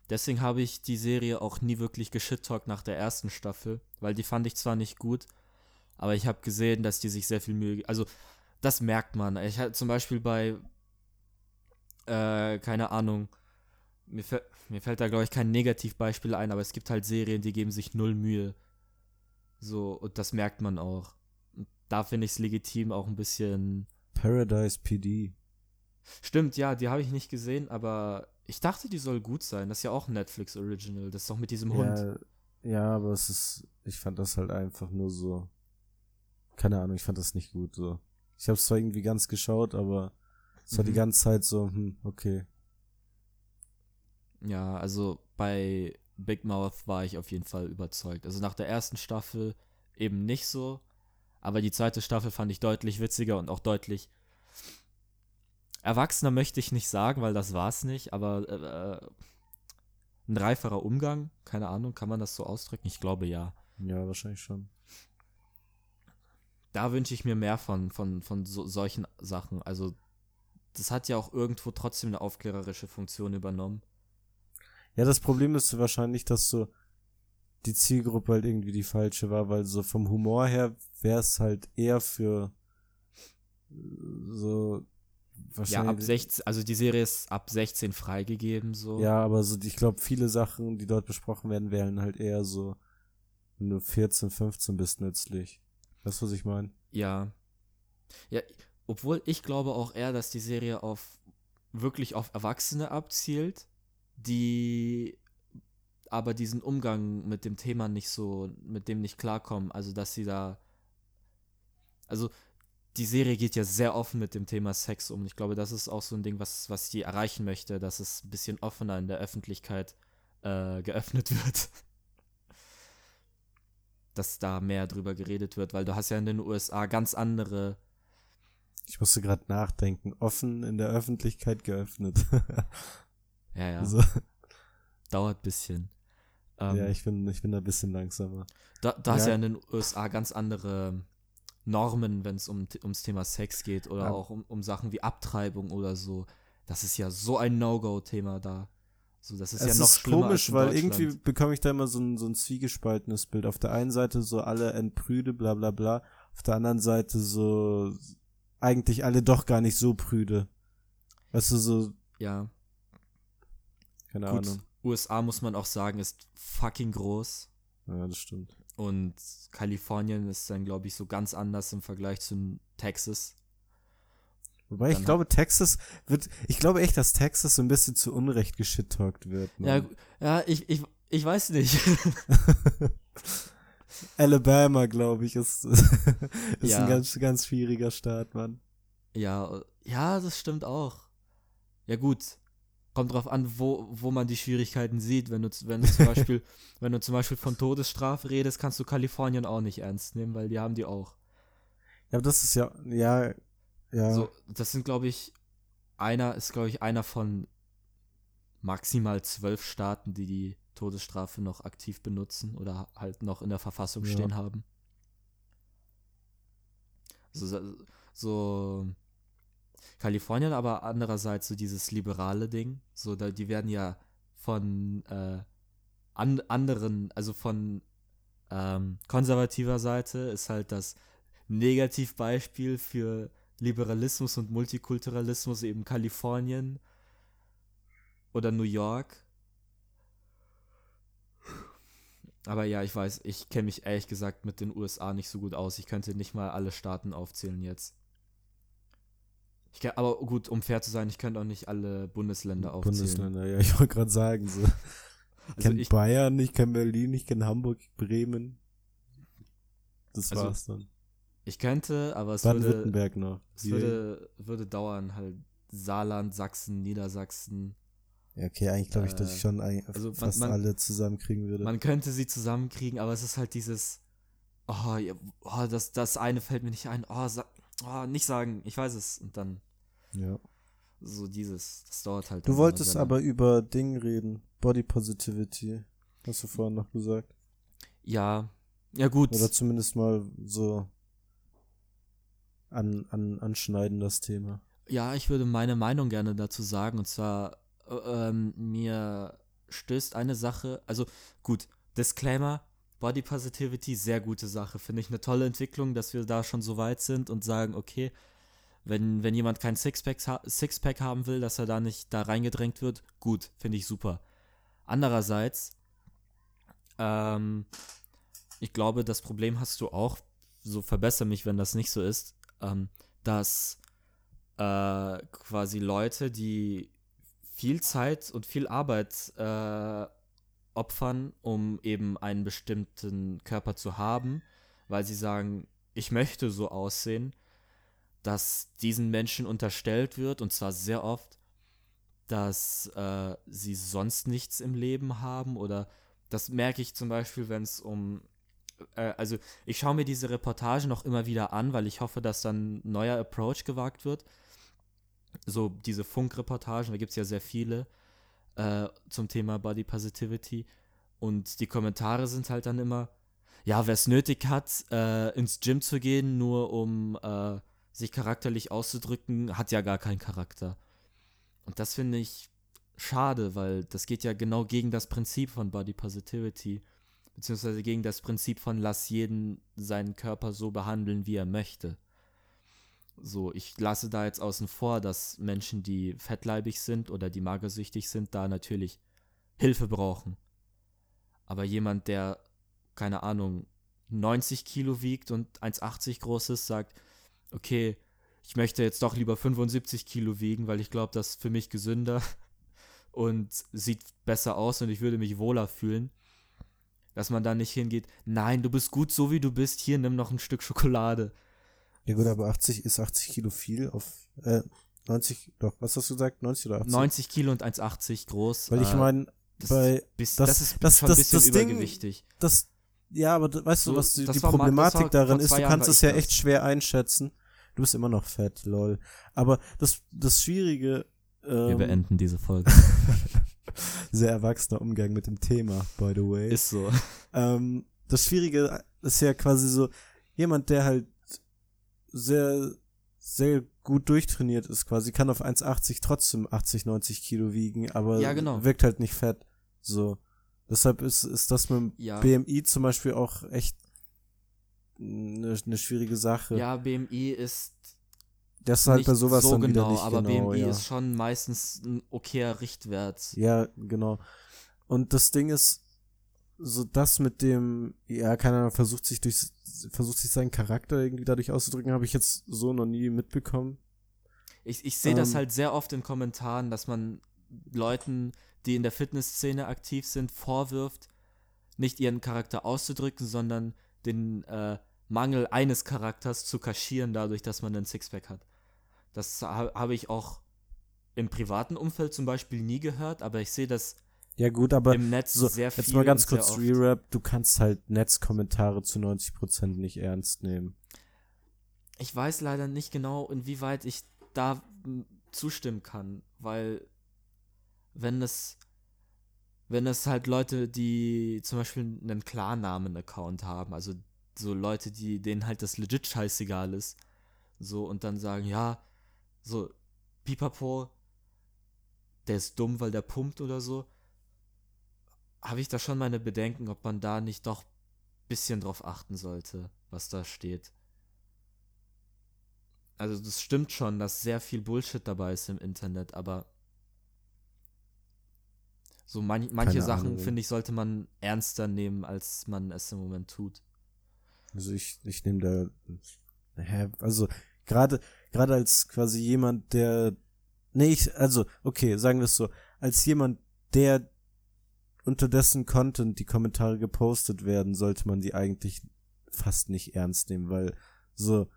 Deswegen habe ich die Serie auch nie wirklich geshit-talkt nach der ersten Staffel, weil die fand ich zwar nicht gut, aber ich habe gesehen, dass die sich sehr viel Mühe geben. Also, das merkt man. Ich hatte zum Beispiel bei, keine Ahnung, mir fällt da, glaube ich, kein Negativbeispiel ein, aber es gibt halt Serien, die geben sich null Mühe. So, und das merkt man auch. Und da finde ich es legitim, auch ein bisschen... Paradise PD. Stimmt, ja, die habe ich nicht gesehen, aber ich dachte, die soll gut sein. Das ist ja auch ein Netflix-Original. Das ist doch mit diesem Hund. Ja, aber ich fand das halt einfach nur so, keine Ahnung, ich fand das nicht gut so. Ich habe es zwar irgendwie ganz geschaut, aber es war die ganze Zeit so, okay. Ja, also bei Big Mouth war ich auf jeden Fall überzeugt. Also nach der ersten Staffel eben nicht so, aber die zweite Staffel fand ich deutlich witziger und auch deutlich erwachsener möchte ich nicht sagen, weil das war's nicht, aber ein reiferer Umgang, keine Ahnung, kann man das so ausdrücken? Ich glaube ja. Ja, wahrscheinlich schon. Da wünsche ich mir mehr von solchen Sachen. Also, das hat ja auch irgendwo trotzdem eine aufklärerische Funktion übernommen. Ja, das Problem ist so wahrscheinlich, dass so die Zielgruppe halt irgendwie die falsche war, weil so vom Humor her wäre es halt eher für so wahrscheinlich... Ja, ab 16, also die Serie ist ab 16 freigegeben, so. Ja, aber so ich glaube, viele Sachen, die dort besprochen werden, wären halt eher so, wenn du 14, 15 bist, nützlich. Weißt du, was ich meine? Ja. Ja, obwohl ich glaube auch eher, dass die Serie wirklich auf Erwachsene abzielt, die aber diesen Umgang mit dem Thema nicht klarkommen. Also, dass sie da, also die Serie geht ja sehr offen mit dem Thema Sex um. Ich glaube, das ist auch so ein Ding, was die erreichen möchte, dass es ein bisschen offener in der Öffentlichkeit geöffnet wird. Dass da mehr drüber geredet wird, weil du hast ja in den USA ganz andere Ich musste gerade nachdenken. Offen in der Öffentlichkeit geöffnet. Ja, ja. So. Dauert ein bisschen. Ja, ich bin da ein bisschen langsamer. Da ja. Ist ja in den USA ganz andere Normen, wenn es ums Thema Sex geht oder auch um Sachen wie Abtreibung oder so. Das ist ja so ein No-Go-Thema da. So, das ist es ja noch ist schlimmer komisch, als in weil irgendwie bekomme ich da immer so ein zwiegespaltenes Bild. Auf der einen Seite so alle entprüde, bla bla bla. Auf der anderen Seite so eigentlich alle doch gar nicht so prüde. Weißt du, so. Ja. Keine Gut. Ahnung. USA, muss man auch sagen, ist fucking groß. Ja, das stimmt. Und Kalifornien ist dann, glaube ich, so ganz anders im Vergleich zu Texas. Wobei dann ich glaube, Texas wird, ich glaube echt, dass Texas so ein bisschen zu Unrecht geshit-talkt wird. Man. Ja, ich weiß nicht. Alabama, glaube ich, ist ja. Ein ganz, ganz schwieriger Staat, Mann. Ja, das stimmt auch. Ja, gut. Kommt drauf an, wo man die Schwierigkeiten sieht. Wenn du zum Beispiel von Todesstrafe redest, kannst du Kalifornien auch nicht ernst nehmen, weil die haben die auch. Ja, aber das ist ja. So, das sind, glaube ich, einer von maximal 12 Staaten, die Todesstrafe noch aktiv benutzen oder halt noch in der Verfassung stehen haben. So Kalifornien, aber andererseits so dieses liberale Ding, so da, die werden ja von anderen, also von konservativer Seite ist halt das Negativbeispiel für Liberalismus und Multikulturalismus eben Kalifornien oder New York. Aber ja, ich weiß, ich kenne mich ehrlich gesagt mit den USA nicht so gut aus. Ich könnte nicht mal alle Staaten aufzählen jetzt. Aber gut, um fair zu sein, ich könnte auch nicht alle Bundesländer aufzählen. Bundesländer, ja, ich wollte gerade sagen. So. Ich kenne Bayern, ich kenne Berlin, ich kenne Hamburg, Bremen. Das war's dann. Ich könnte, aber es Baden-Württemberg noch. Es würde dauern, halt Saarland, Sachsen, Niedersachsen. Ja, okay, eigentlich glaube ich, dass ich schon also fast alle zusammenkriegen würde. Man könnte sie zusammenkriegen, aber es ist halt dieses das eine fällt mir nicht ein. Nicht sagen, ich weiß es. Und dann so dieses, das dauert halt. Du wolltest aber über Ding reden, Body Positivity, hast du vorhin noch gesagt. Ja gut. Oder zumindest mal so anschneiden das Thema. Ja, ich würde meine Meinung gerne dazu sagen, und zwar mir stößt eine Sache, also gut, Disclaimer, Body Positivity, sehr gute Sache, finde ich eine tolle Entwicklung, dass wir da schon so weit sind und sagen, okay, wenn jemand kein Sixpack haben will, dass er da nicht da reingedrängt wird, gut, finde ich super. Andererseits, ich glaube, das Problem hast du auch, so verbessere mich, wenn das nicht so ist, dass quasi Leute, die viel Zeit und viel Arbeit opfern, um eben einen bestimmten Körper zu haben, weil sie sagen, ich möchte so aussehen, dass diesen Menschen unterstellt wird, und zwar sehr oft, dass sie sonst nichts im Leben haben, oder das merke ich zum Beispiel, wenn es um, also ich schaue mir diese Reportagen noch immer wieder an, weil ich hoffe, dass dann ein neuer Approach gewagt wird, so diese Funkreportagen, da gibt es ja sehr viele, zum Thema Body Positivity, und die Kommentare sind halt dann immer, ja, wer es nötig hat, ins Gym zu gehen, nur um sich charakterlich auszudrücken, hat ja gar keinen Charakter. Und das finde ich schade, weil das geht ja genau gegen das Prinzip von Body Positivity, beziehungsweise gegen das Prinzip von lass jeden seinen Körper so behandeln, wie er möchte. So, ich lasse da jetzt außen vor, dass Menschen, die fettleibig sind oder die magersüchtig sind, da natürlich Hilfe brauchen. Aber jemand, der, keine Ahnung, 90 Kilo wiegt und 1,80 groß ist, sagt, okay, ich möchte jetzt doch lieber 75 Kilo wiegen, weil ich glaube, das ist für mich gesünder und sieht besser aus und ich würde mich wohler fühlen. Dass man da nicht hingeht, nein, du bist gut so, wie du bist, hier, nimm noch ein Stück Schokolade. Ja gut, aber 80 Kilo viel auf 90, doch, was hast du gesagt, 90 oder 80? 90 Kilo und 1,80 groß. Weil ich meine, das ist schon ein bisschen übergewichtig. Das, ja, aber weißt du, was die Problematik darin ist, du kannst es ja echt schwer einschätzen. Du bist immer noch fett, lol. Aber das Schwierige... Wir beenden diese Folge. Sehr erwachsener Umgang mit dem Thema, by the way. Ist so. Das Schwierige ist ja quasi so, jemand, der halt sehr, sehr gut durchtrainiert ist quasi, kann auf 1,80 trotzdem 80, 90 Kilo wiegen, aber ja, genau, wirkt halt nicht fett. So. Deshalb ist das mit dem BMI zum Beispiel auch echt eine schwierige Sache. Ja, BMI ist das halt bei sowas so dann genau, wieder nicht aber genau, BMI ist schon meistens ein okayer Richtwert. Ja, genau. Und das Ding ist, so das mit dem, ja, keine Ahnung, versucht sich seinen Charakter irgendwie dadurch auszudrücken, habe ich jetzt so noch nie mitbekommen. Ich sehe das halt sehr oft in Kommentaren, dass man Leuten, die in der Fitnessszene aktiv sind, vorwirft, nicht ihren Charakter auszudrücken, sondern den Mangel eines Charakters zu kaschieren, dadurch, dass man einen Sixpack hat. Das habe ich auch im privaten Umfeld zum Beispiel nie gehört, aber ich sehe das ja gut, aber im Netz so, sehr viel. Jetzt mal ganz kurz Re-Rap, du kannst halt Netzkommentare zu 90% nicht ernst nehmen. Ich weiß leider nicht genau, inwieweit ich da zustimmen kann, weil wenn es halt Leute, die zum Beispiel einen Klarnamen-Account haben, also so Leute, die denen halt das legit scheißegal ist, so und dann sagen, ja, so, Pipapo, der ist dumm, weil der pumpt oder so, habe ich da schon meine Bedenken, ob man da nicht doch ein bisschen drauf achten sollte, was da steht. Also das stimmt schon, dass sehr viel Bullshit dabei ist im Internet, aber so manche Sachen, finde ich, sollte man ernster nehmen, als man es im Moment tut. Also ich nehme da, also gerade als quasi jemand, der, sagen wir es so, als jemand, der unter dessen Content die Kommentare gepostet werden, sollte man die eigentlich fast nicht ernst nehmen, weil so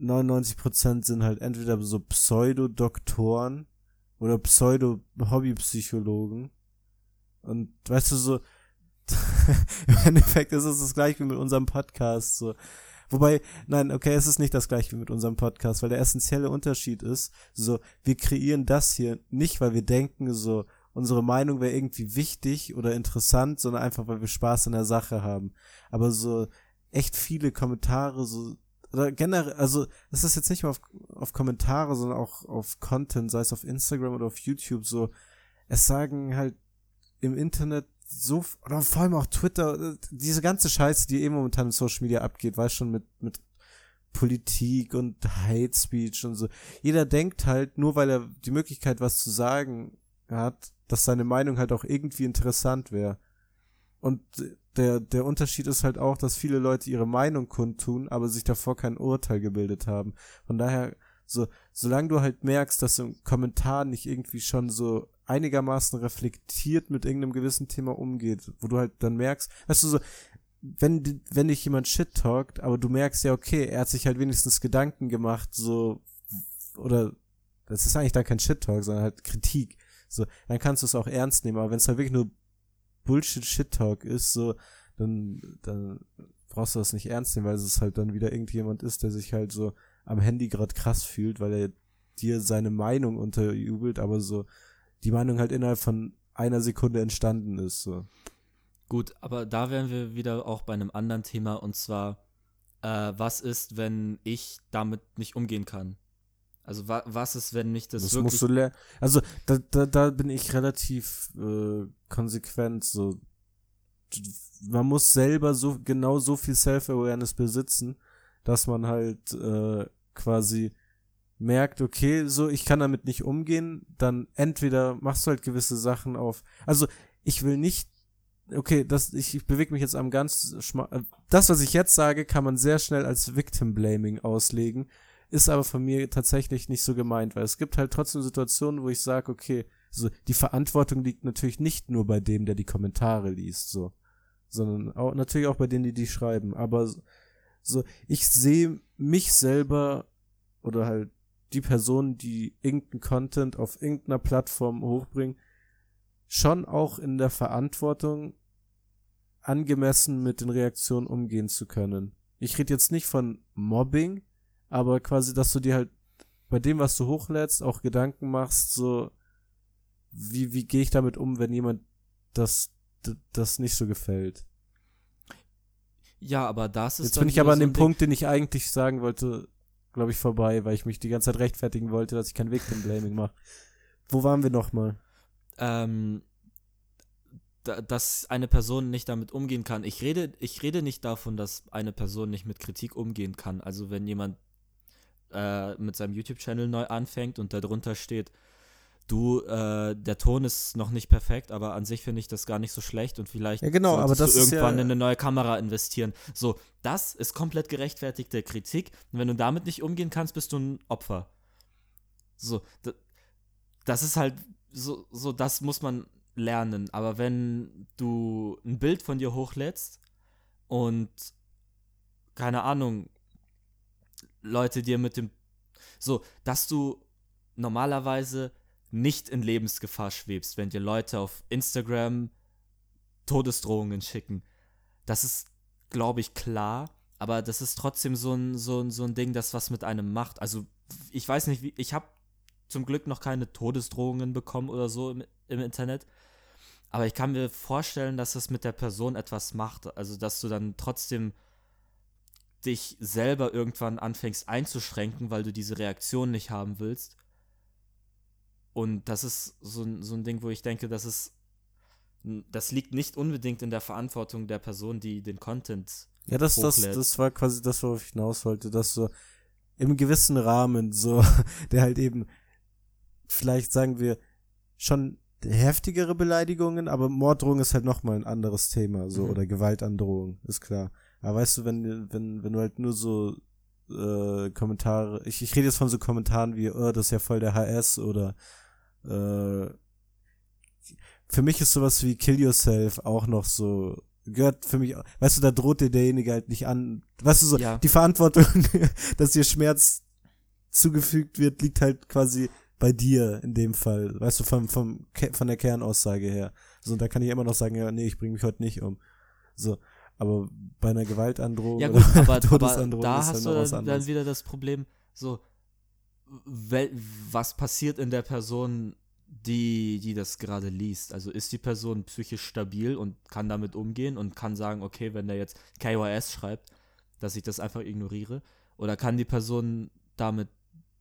99% sind halt entweder so Pseudo-Doktoren oder Pseudo-Hobbypsychologen. Und weißt du, so im Endeffekt ist es das gleiche wie mit unserem Podcast, so. Wobei, nein, okay, es ist nicht das gleiche wie mit unserem Podcast, weil der essentielle Unterschied ist, so, wir kreieren das hier nicht, weil wir denken, so, unsere Meinung wäre irgendwie wichtig oder interessant, sondern einfach, weil wir Spaß an der Sache haben. Aber so echt viele Kommentare, so, oder generell, also es ist jetzt nicht mal auf Kommentare, sondern auch auf Content, sei es auf Instagram oder auf YouTube, so, es sagen halt im Internet so, oder vor allem auch Twitter, diese ganze Scheiße, die eben momentan in Social Media abgeht, weißt schon, mit Politik und Hate Speech und so. Jeder denkt halt, nur weil er die Möglichkeit, was zu sagen hat, dass seine Meinung halt auch irgendwie interessant wäre. Und der Unterschied ist halt auch, dass viele Leute ihre Meinung kundtun, aber sich davor kein Urteil gebildet haben. Von daher, so, solange du halt merkst, dass im Kommentar nicht irgendwie schon so einigermaßen reflektiert mit irgendeinem gewissen Thema umgeht, wo du halt dann merkst, weißt du so, wenn dich jemand shit-talkt, aber du merkst ja, okay, er hat sich halt wenigstens Gedanken gemacht, so, oder, das ist eigentlich dann kein Shit-Talk, sondern halt Kritik, so, dann kannst du es auch ernst nehmen, aber wenn es halt wirklich nur Bullshit-Shit-Talk ist, so, dann brauchst du das nicht ernst nehmen, weil es halt dann wieder irgendjemand ist, der sich halt so am Handy gerade krass fühlt, weil er dir seine Meinung unterjubelt, aber so, die Meinung halt innerhalb von einer Sekunde entstanden ist. So. Gut, aber da wären wir wieder auch bei einem anderen Thema, und zwar, was ist, wenn ich damit nicht umgehen kann? Also was ist, wenn mich das wirklich... Musst du also da bin ich relativ konsequent. So. Man muss selber so genau so viel Self-Awareness besitzen, dass man halt quasi... merkt, okay, so, ich kann damit nicht umgehen, dann entweder machst du halt gewisse Sachen auf, also, ich will nicht, okay, das, ich bewege mich jetzt am ganz das, was ich jetzt sage, kann man sehr schnell als Victim-Blaming auslegen, ist aber von mir tatsächlich nicht so gemeint, weil es gibt halt trotzdem Situationen, wo ich sage, okay, so, die Verantwortung liegt natürlich nicht nur bei dem, der die Kommentare liest, so, sondern auch, natürlich auch bei denen, die schreiben, aber so, ich sehe mich selber oder halt die Personen, die irgendeinen Content auf irgendeiner Plattform hochbringen, schon auch in der Verantwortung, angemessen mit den Reaktionen umgehen zu können. Ich rede jetzt nicht von Mobbing, aber quasi, dass du dir halt bei dem, was du hochlädst, auch Gedanken machst, so, wie gehe ich damit um, wenn jemand das nicht so gefällt. Ja, aber das ist... Jetzt bin ich aber an dem Punkt, den ich eigentlich sagen wollte, glaube ich, vorbei, weil ich mich die ganze Zeit rechtfertigen wollte, dass ich kein Victim-Blaming mache. Wo waren wir nochmal? Dass eine Person nicht damit umgehen kann. Ich rede nicht davon, dass eine Person nicht mit Kritik umgehen kann. Also wenn jemand mit seinem YouTube-Channel neu anfängt und da drunter steht, du, der Ton ist noch nicht perfekt, aber an sich finde ich das gar nicht so schlecht und vielleicht solltest du irgendwann in eine neue Kamera investieren. So, das ist komplett gerechtfertigte Kritik und wenn du damit nicht umgehen kannst, bist du ein Opfer. So, das ist halt so, das muss man lernen, aber wenn du ein Bild von dir hochlädst und keine Ahnung, Leute dir mit dem, so, dass du normalerweise nicht in Lebensgefahr schwebst, wenn dir Leute auf Instagram Todesdrohungen schicken. Das ist, glaube ich, klar, aber das ist trotzdem so ein Ding, das was mit einem macht. Also, ich weiß nicht, ich habe zum Glück noch keine Todesdrohungen bekommen oder so im Internet, aber ich kann mir vorstellen, dass das mit der Person etwas macht, also dass du dann trotzdem dich selber irgendwann anfängst einzuschränken, weil du diese Reaktion nicht haben willst. Und das ist so ein Ding, wo ich denke, das liegt nicht unbedingt in der Verantwortung der Person, die den Content hochlädt. Ja, das war quasi das, worauf ich hinaus wollte, dass so im gewissen Rahmen so, der halt eben vielleicht, sagen wir, schon heftigere Beleidigungen, aber Morddrohung ist halt nochmal ein anderes Thema, so, oder Gewaltandrohung, ist klar. Aber weißt du, wenn du halt nur so Kommentare, ich rede jetzt von so Kommentaren wie, das ist ja voll der HS oder für mich ist sowas wie Kill Yourself auch noch so, gehört für mich, weißt du, da droht dir derjenige halt nicht an, weißt du, so, ja. Die Verantwortung, dass dir Schmerz zugefügt wird, liegt halt quasi bei dir in dem Fall, weißt du, von der Kernaussage her, so, da kann ich immer noch sagen, ja, nee, ich bringe mich heute nicht um, so. Aber bei einer Gewaltandrohung, ja, gut, oder Todesandrohung, da ist hast dann du dann wieder das Problem, so, was passiert in der Person, die das gerade liest? Also ist die Person psychisch stabil und kann damit umgehen und kann sagen, okay, wenn der jetzt KYS schreibt, dass ich das einfach ignoriere? Oder kann die Person damit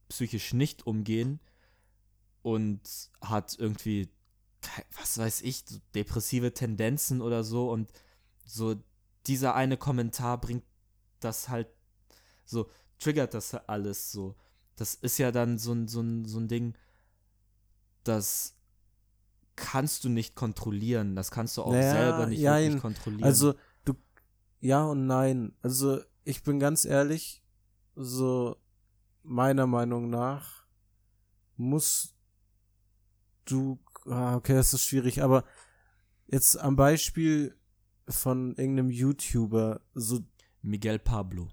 psychisch nicht umgehen und hat irgendwie, was weiß ich, depressive Tendenzen oder so und so, dieser eine Kommentar bringt das halt, so, triggert das alles so. Das ist ja dann so ein Ding, das kannst du nicht kontrollieren, das kannst du auch selber nicht wirklich kontrollieren. Also, ja und nein. Also, ich bin ganz ehrlich, so, meiner Meinung nach, musst du, okay, das ist schwierig, aber jetzt am Beispiel von irgendeinem YouTuber, so Miguel Pablo.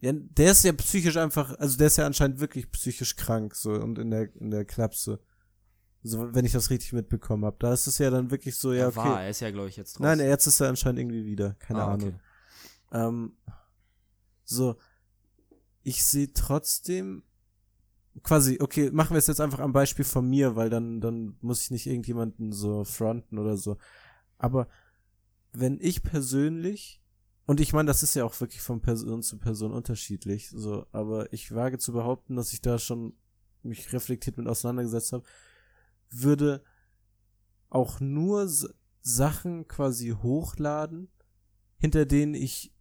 Ja, der ist ja psychisch einfach, also der ist ja anscheinend wirklich psychisch krank, so, und in der Klapse. So, wenn ich das richtig mitbekommen habe. Da ist es ja dann wirklich so, ja, okay. Er ist ja, glaube ich, jetzt draus. Nein, jetzt ist er anscheinend irgendwie wieder. Keine Ahnung. Okay. So, ich sehe trotzdem quasi, okay, machen wir es jetzt einfach am Beispiel von mir, weil dann muss ich nicht irgendjemanden so fronten oder so. Aber wenn ich persönlich, und ich meine, das ist ja auch wirklich von Person zu Person unterschiedlich, so, aber ich wage zu behaupten, dass ich da schon mich reflektiert mit auseinandergesetzt habe, würde auch nur Sachen quasi hochladen, hinter denen ich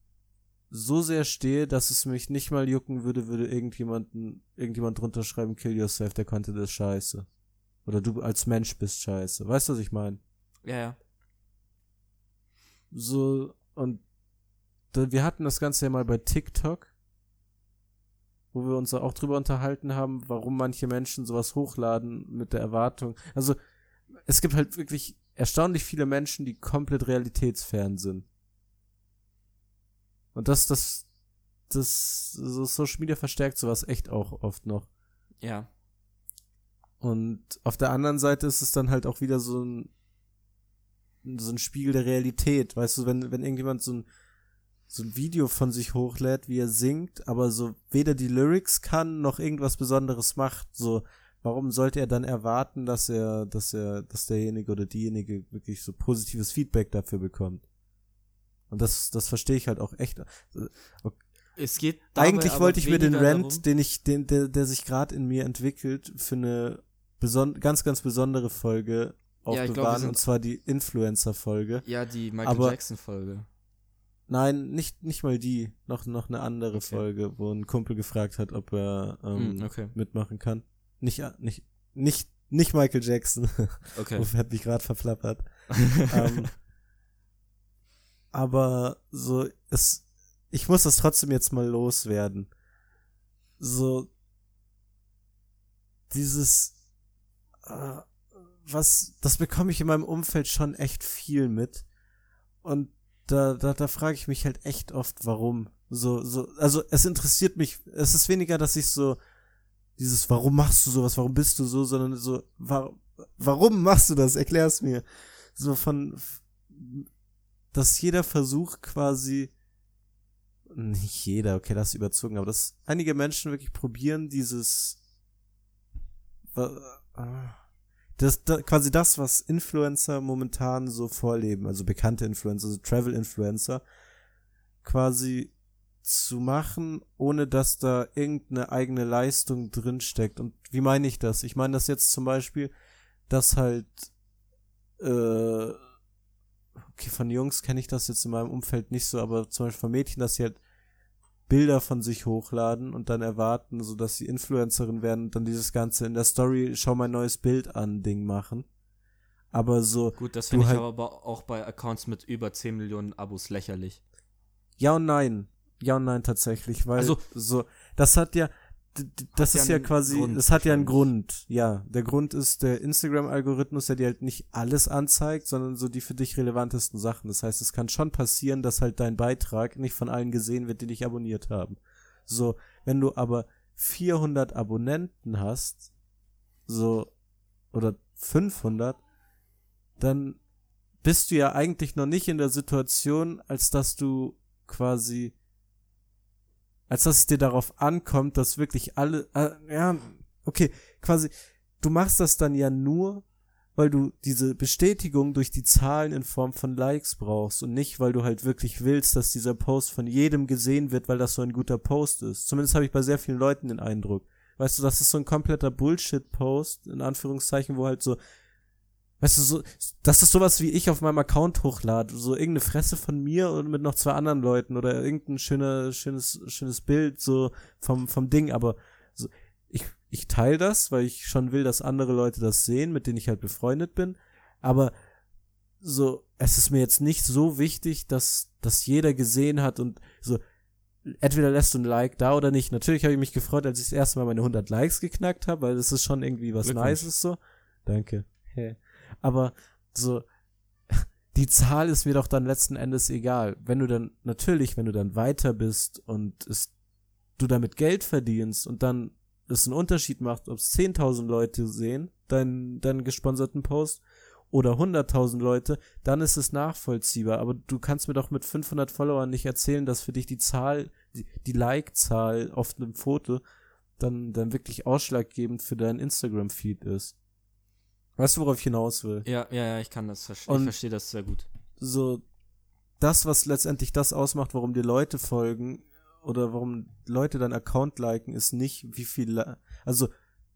so sehr stehe, dass es mich nicht mal jucken würde irgendjemand drunter schreiben, kill yourself, der Content ist scheiße. Oder du als Mensch bist scheiße. Weißt du, was ich meine? Ja. So, und wir hatten das Ganze ja mal bei TikTok, wo wir uns auch drüber unterhalten haben, warum manche Menschen sowas hochladen mit der Erwartung. Also, es gibt halt wirklich erstaunlich viele Menschen, die komplett realitätsfern sind. Und so Social Media verstärkt sowas echt auch oft noch. Ja. Und auf der anderen Seite ist es dann halt auch wieder so ein Spiegel der Realität, weißt du, wenn irgendjemand so ein so ein Video von sich hochlädt, wie er singt, aber so weder die Lyrics kann, noch irgendwas Besonderes macht, so, warum sollte er dann erwarten, dass derjenige oder diejenige wirklich so positives Feedback dafür bekommt? Und das verstehe ich halt auch echt. Okay. Es geht dabei, eigentlich wollte ich mir den Rant, darum, der sich gerade in mir entwickelt, für eine ganz, ganz besondere Folge aufbewahren, und zwar die Influencer-Folge. Ja, die Michael-Jackson-Folge. Nein, nicht mal die. Noch eine andere Folge, wo ein Kumpel gefragt hat, ob er mitmachen kann. Nicht Michael Jackson. Okay. Hat mich gerade verflappert. Aber so, ich muss das trotzdem jetzt mal loswerden. So, dieses, das bekomme ich in meinem Umfeld schon echt viel mit. Und da frage ich mich halt echt oft, warum. So, also es interessiert mich, es ist weniger, dass ich so dieses, warum machst du sowas, warum bist du so, sondern so, warum machst du das, erklär's mir. So von, dass jeder Versuch quasi, nicht jeder, okay, das ist überzogen, aber dass einige Menschen wirklich probieren, dieses, quasi das, was Influencer momentan so vorleben, also bekannte Influencer, also Travel-Influencer, quasi zu machen, ohne dass da irgendeine eigene Leistung drinsteckt. Und wie meine ich das? Ich meine das jetzt zum Beispiel, dass halt okay, von Jungs kenne ich das jetzt in meinem Umfeld nicht so, aber zum Beispiel von Mädchen, dass sie halt Bilder von sich hochladen und dann erwarten, so dass sie Influencerin werden und dann dieses Ganze in der Story, schau mein neues Bild an, Ding machen. Aber so. Gut, das finde ich halt, aber auch bei Accounts mit über 10 Millionen Abos lächerlich. Ja und nein, tatsächlich, weil also, so, das hat ja, das ist ja quasi, das hat ja einen Grund, ja. Der Grund ist der Instagram-Algorithmus, der dir halt nicht alles anzeigt, sondern so die für dich relevantesten Sachen. Das heißt, es kann schon passieren, dass halt dein Beitrag nicht von allen gesehen wird, die dich abonniert haben. So, wenn du aber 400 Abonnenten hast, so, oder 500, dann bist du ja eigentlich noch nicht in der Situation, als dass du quasi, als dass es dir darauf ankommt, dass wirklich alle, quasi, du machst das dann ja nur, weil du diese Bestätigung durch die Zahlen in Form von Likes brauchst und nicht, weil du halt wirklich willst, dass dieser Post von jedem gesehen wird, weil das so ein guter Post ist. Zumindest habe ich bei sehr vielen Leuten den Eindruck. Weißt du, das ist so ein kompletter Bullshit-Post, in Anführungszeichen, wo halt so, weißt du, so, das ist sowas, wie ich auf meinem Account hochlade, so irgendeine Fresse von mir und mit noch 2 anderen Leuten oder irgendein schönes Bild so vom Ding, aber so, ich teile das, weil ich schon will, dass andere Leute das sehen, mit denen ich halt befreundet bin, aber so, es ist mir jetzt nicht so wichtig, dass das jeder gesehen hat und so, entweder lässt du ein Like da oder nicht. Natürlich habe ich mich gefreut, als ich das erste Mal meine 100 Likes geknackt habe, weil das ist schon irgendwie was Nices so. Danke. Hey. Aber so, die Zahl ist mir doch dann letzten Endes egal. Wenn du dann weiter bist und du damit Geld verdienst und dann es einen Unterschied macht, ob es 10.000 Leute sehen, deinen gesponserten Post, oder 100.000 Leute, dann ist es nachvollziehbar. Aber du kannst mir doch mit 500 Followern nicht erzählen, dass für dich die Zahl, die Like-Zahl auf einem Foto dann wirklich ausschlaggebend für deinen Instagram-Feed ist. Weißt du, worauf ich hinaus will? Ja, ich kann das verstehen. Ich verstehe das sehr gut. So, das, was letztendlich das ausmacht, warum dir Leute folgen oder warum Leute deinen Account liken, ist nicht, wie viel, also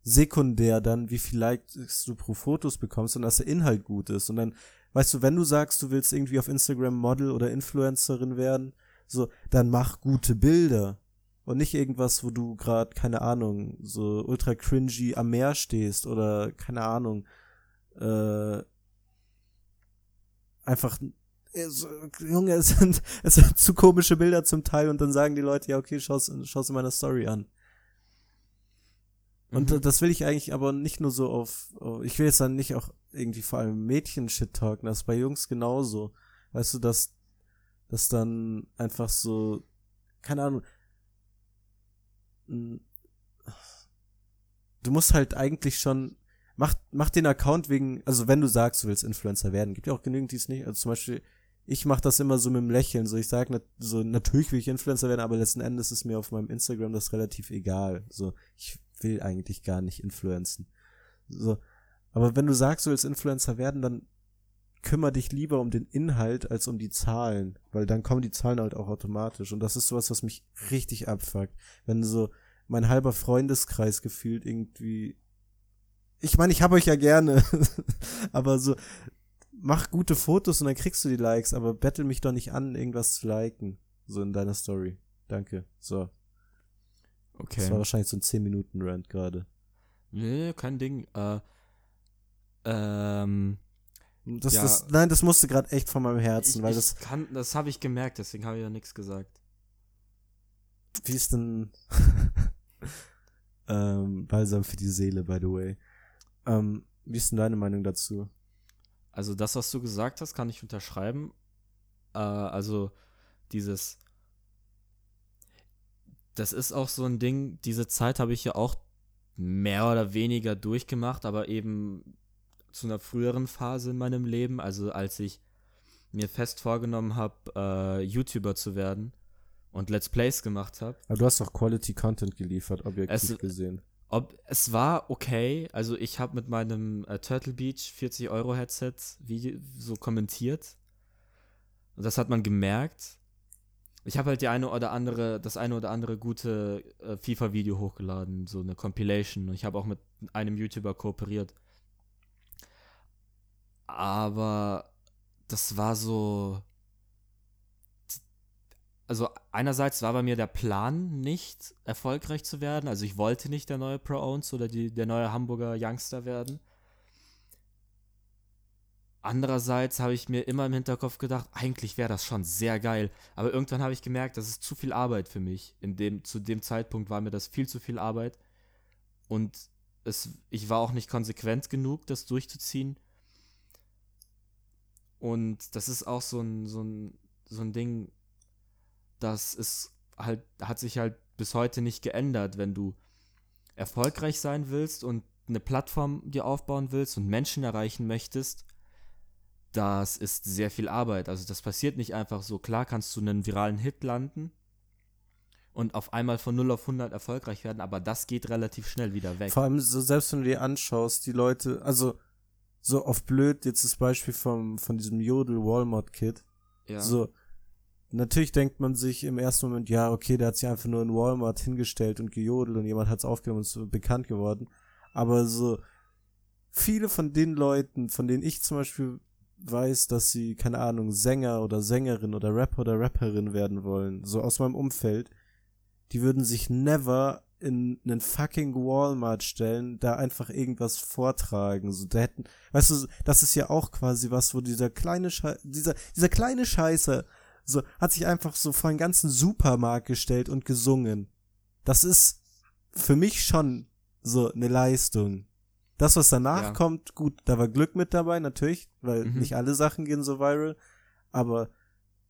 sekundär dann, wie viel Likes du pro Fotos bekommst, sondern dass der Inhalt gut ist. Und dann, weißt du, wenn du sagst, du willst irgendwie auf Instagram Model oder Influencerin werden, so, dann mach gute Bilder. Und nicht irgendwas, wo du gerade, keine Ahnung, so ultra cringy am Meer stehst oder, keine Ahnung, einfach, so, Junge, es sind zu komische Bilder zum Teil und dann sagen die Leute, ja okay, schau's in meiner Story an. Und das will ich eigentlich aber nicht nur so ich will jetzt dann nicht auch irgendwie vor allem Mädchen-Shit talken, das ist bei Jungs genauso. Weißt du, dass dann einfach so, keine Ahnung, du musst halt eigentlich schon, mach den Account wegen, also wenn du sagst, du willst Influencer werden, gibt ja auch genügend, die es nicht, also zum Beispiel, ich mache das immer so mit dem Lächeln. So, ich sage, so, natürlich will ich Influencer werden, aber letzten Endes ist mir auf meinem Instagram das relativ egal. So, ich will eigentlich gar nicht influenzen. So, aber wenn du sagst, du willst Influencer werden, dann kümmere dich lieber um den Inhalt als um die Zahlen, weil dann kommen die Zahlen halt auch automatisch. Und das ist sowas, was mich richtig abfuckt. Wenn so mein halber Freundeskreis gefühlt irgendwie, ich meine, ich habe euch ja gerne, aber so, mach gute Fotos und dann kriegst du die Likes, aber bettel mich doch nicht an, irgendwas zu liken, so in deiner Story. Danke, so. Okay. Das war wahrscheinlich so ein 10-Minuten-Rant gerade. Nee, kein Ding. Das, ja, das, nein, das musste gerade echt von meinem Herzen, weil das kann, das habe ich gemerkt, deswegen habe ich ja nichts gesagt. Wie ist denn Balsam für die Seele, by the way. Wie ist denn deine Meinung dazu? Also das, was du gesagt hast, kann ich unterschreiben. Also dieses, das ist auch so ein Ding, diese Zeit habe ich ja auch mehr oder weniger durchgemacht, aber eben zu einer früheren Phase in meinem Leben, also als ich mir fest vorgenommen habe, YouTuber zu werden und Let's Plays gemacht habe. Aber du hast doch Quality-Content geliefert, objektiv gesehen. Es war okay, also ich habe mit meinem Turtle Beach 40-Euro-Headset so kommentiert und das hat man gemerkt. Ich habe halt das eine oder andere gute FIFA-Video hochgeladen, so eine Compilation, und ich habe auch mit einem YouTuber kooperiert. Aber das war so, also einerseits war bei mir der Plan, nicht erfolgreich zu werden. Also ich wollte nicht der neue Pro-Owns oder der neue Hamburger Youngster werden. Andererseits habe ich mir immer im Hinterkopf gedacht, eigentlich wäre das schon sehr geil. Aber irgendwann habe ich gemerkt, das ist zu viel Arbeit für mich. Zu dem Zeitpunkt war mir das viel zu viel Arbeit. Und ich war auch nicht konsequent genug, das durchzuziehen. Und das ist auch so ein Ding, das ist halt, hat sich halt bis heute nicht geändert. Wenn du erfolgreich sein willst und eine Plattform dir aufbauen willst und Menschen erreichen möchtest, das ist sehr viel Arbeit. Also das passiert nicht einfach so. Klar kannst du einen viralen Hit landen und auf einmal von 0 auf 100 erfolgreich werden, aber das geht relativ schnell wieder weg. Vor allem, so selbst wenn du dir anschaust, die Leute, also so oft blöd, jetzt das Beispiel von diesem Jodel-Walmart-Kid. Ja. So, natürlich denkt man sich im ersten Moment, ja, okay, der hat sich einfach nur in Walmart hingestellt und gejodelt und jemand hat es aufgenommen und ist bekannt geworden. Aber so, viele von den Leuten, von denen ich zum Beispiel weiß, dass sie, keine Ahnung, Sänger oder Sängerin oder Rapper oder Rapperin werden wollen, so aus meinem Umfeld, die würden sich never in einen fucking Walmart stellen, da einfach irgendwas vortragen, so, da hätten, weißt du, das ist ja auch quasi was, wo dieser kleine Scheiße, so, hat sich einfach so vor einen ganzen Supermarkt gestellt und gesungen. Das ist für mich schon so eine Leistung. Das, was danach kommt, gut, da war Glück mit dabei, natürlich, weil nicht alle Sachen gehen so viral, aber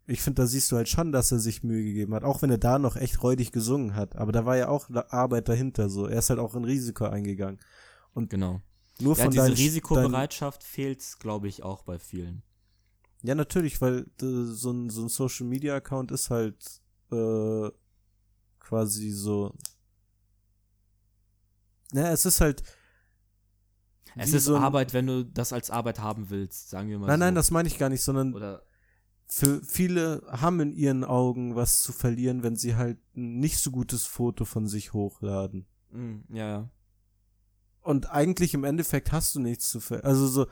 ich finde, da siehst du halt schon, dass er sich Mühe gegeben hat, auch wenn er da noch echt räudig gesungen hat. Aber da war ja auch Arbeit dahinter, so. Er ist halt auch in Risiko eingegangen. Und genau. Nur ja, von diese Risikobereitschaft fehlt, glaube ich, auch bei vielen. Ja, natürlich, weil so ein Social-Media-Account ist halt quasi so. Naja, es ist halt. Es ist so Arbeit, wenn du das als Arbeit haben willst, sagen wir mal. Nein, so. Nein, das meine ich gar nicht, sondern. Oder für viele haben in ihren Augen was zu verlieren, wenn sie halt ein nicht so gutes Foto von sich hochladen. Ja. Und eigentlich im Endeffekt hast du nichts zu verlieren. Also so,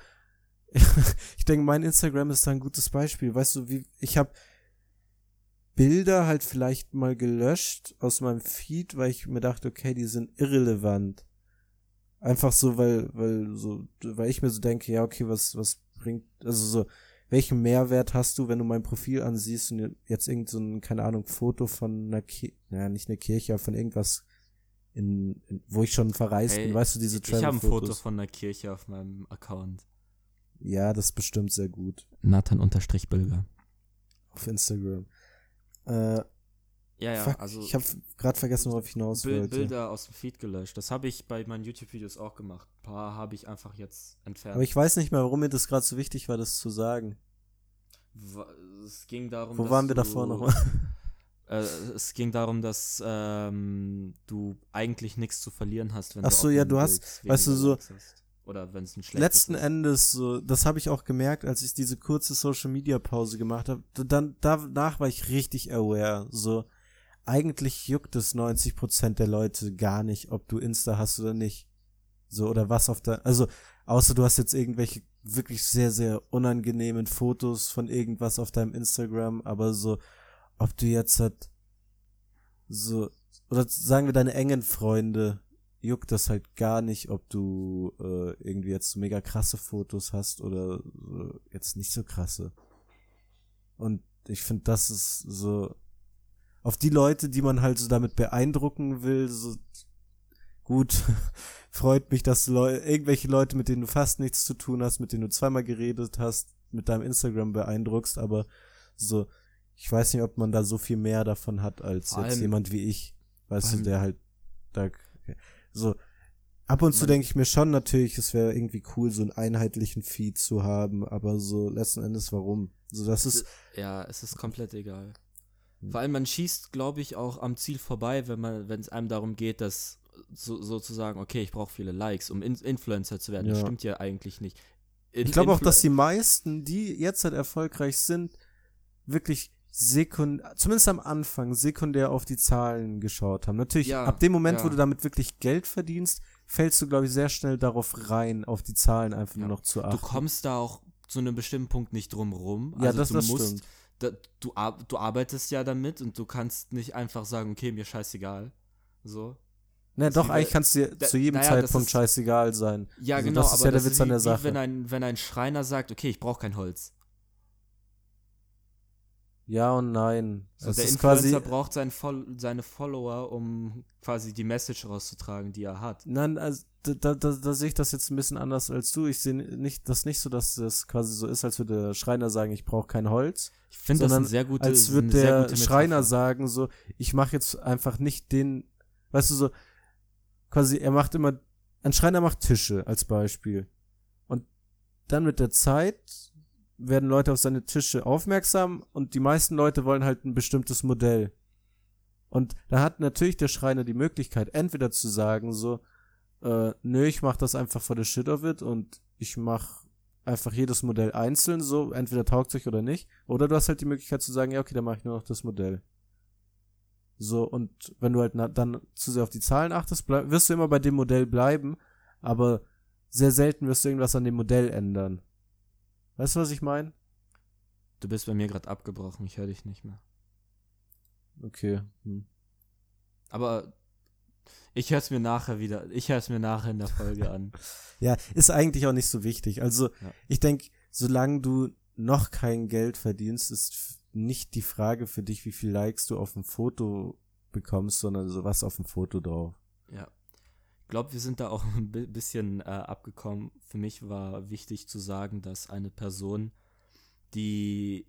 ich denke, mein Instagram ist da ein gutes Beispiel. Weißt du, wie ich habe Bilder halt vielleicht mal gelöscht aus meinem Feed, weil ich mir dachte, okay, die sind irrelevant. Einfach so, weil ich mir so denke, ja, okay, was bringt, also so, welchen Mehrwert hast du, wenn du mein Profil ansiehst und jetzt irgend so ein, keine Ahnung, Foto von einer Kirche, naja, nicht eine Kirche, aber von irgendwas, wo ich schon verreist bin, weißt du, diese Travel-Fotos. Ich habe ein Foto von einer Kirche auf meinem Account. Ja, das ist bestimmt sehr gut. Nathan_Bilger. Auf Instagram. Ja, fuck, also ich habe gerade vergessen, worauf ich hinaus wollte. Bilder aus dem Feed gelöscht. Das habe ich bei meinen YouTube-Videos auch gemacht. Ein paar habe ich einfach jetzt entfernt. Aber ich weiß nicht mehr, warum mir das gerade so wichtig war, das zu sagen. Es ging darum, wo waren wir davor nochmal? Es ging darum, dass du eigentlich nichts zu verlieren hast, wenn oder wenn es ein schlechtes letzten ist. Endes, so, das habe ich auch gemerkt, als ich diese kurze Social-Media-Pause gemacht habe, dann danach war ich richtig aware, so, eigentlich juckt es 90% der Leute gar nicht, ob du Insta hast oder nicht, so, oder was auf der, also, außer du hast jetzt irgendwelche wirklich sehr, sehr unangenehmen Fotos von irgendwas auf deinem Instagram, aber so, ob du jetzt halt, so, oder sagen wir deine engen Freunde, juckt das halt gar nicht, ob du irgendwie jetzt so mega krasse Fotos hast oder jetzt nicht so krasse. Und ich finde, das ist so, auf die Leute, die man halt so damit beeindrucken will, so gut, freut mich, dass du irgendwelche Leute, mit denen du fast nichts zu tun hast, mit denen du zweimal geredet hast, mit deinem Instagram beeindruckst, aber so, ich weiß nicht, ob man da so viel mehr davon hat, als jetzt jemand wie ich, weißt du, der halt da... So, ab und zu denke ich mir schon natürlich, es wäre irgendwie cool, so einen einheitlichen Feed zu haben, aber so letzten Endes warum? So, das ist ja, es ist komplett egal. Vor allem, man schießt, glaube ich, auch am Ziel vorbei, wenn es einem darum geht, dass sozusagen, okay, ich brauche viele Likes, um Influencer zu werden. Ja. Das stimmt ja eigentlich nicht. Ich glaube auch, dass die meisten, die jetzt halt erfolgreich sind, wirklich zumindest am Anfang sekundär auf die Zahlen geschaut haben. Natürlich, ja, ab dem Moment, wo du damit wirklich Geld verdienst, fällst du, glaube ich, sehr schnell darauf rein, auf die Zahlen einfach nur noch zu achten. Du kommst da auch zu einem bestimmten Punkt nicht drum rum. Also ja, das stimmt. Du arbeitest ja damit und du kannst nicht einfach sagen, okay, mir scheißegal. So. Na doch, eigentlich kannst du zu jedem Zeitpunkt scheißegal sein. Ja, also, genau, das ist aber ja der Witz an der Sache. Wenn ein Schreiner sagt, okay, ich brauche kein Holz. Ja und nein. Also der Influencer braucht seine Follower, um quasi die Message rauszutragen, die er hat. Nein, also da sehe ich das jetzt ein bisschen anders als du. Ich sehe nicht so, dass das quasi so ist, als würde der Schreiner sagen, ich brauche kein Holz. Ich finde das eine sehr gute Metapher. Als würde der Schreiner sagen, so, ich mache jetzt einfach nicht den, weißt du, so, quasi ein Schreiner macht Tische als Beispiel. Und dann mit der Zeit werden Leute auf seine Tische aufmerksam und die meisten Leute wollen halt ein bestimmtes Modell. Und da hat natürlich der Schreiner die Möglichkeit, entweder zu sagen so, nö, ich mach das einfach for the shit of it und ich mach einfach jedes Modell einzeln so, entweder taugt sich oder nicht. Oder du hast halt die Möglichkeit zu sagen, ja okay, dann mache ich nur noch das Modell. So, und wenn du halt dann zu sehr auf die Zahlen achtest, wirst du immer bei dem Modell bleiben, aber sehr selten wirst du irgendwas an dem Modell ändern. Weißt du, was ich meine? Du bist bei mir gerade abgebrochen, ich höre dich nicht mehr. Okay. Aber ich höre es mir nachher wieder, in der Folge an. Ja, ist eigentlich auch nicht so wichtig. Also, Ich denke, solange du noch kein Geld verdienst, ist nicht die Frage für dich, wie viel Likes du auf dem Foto bekommst, sondern so was auf dem Foto drauf. Ja. Ich glaube, wir sind da auch ein bisschen abgekommen. Für mich war wichtig zu sagen, dass eine Person, die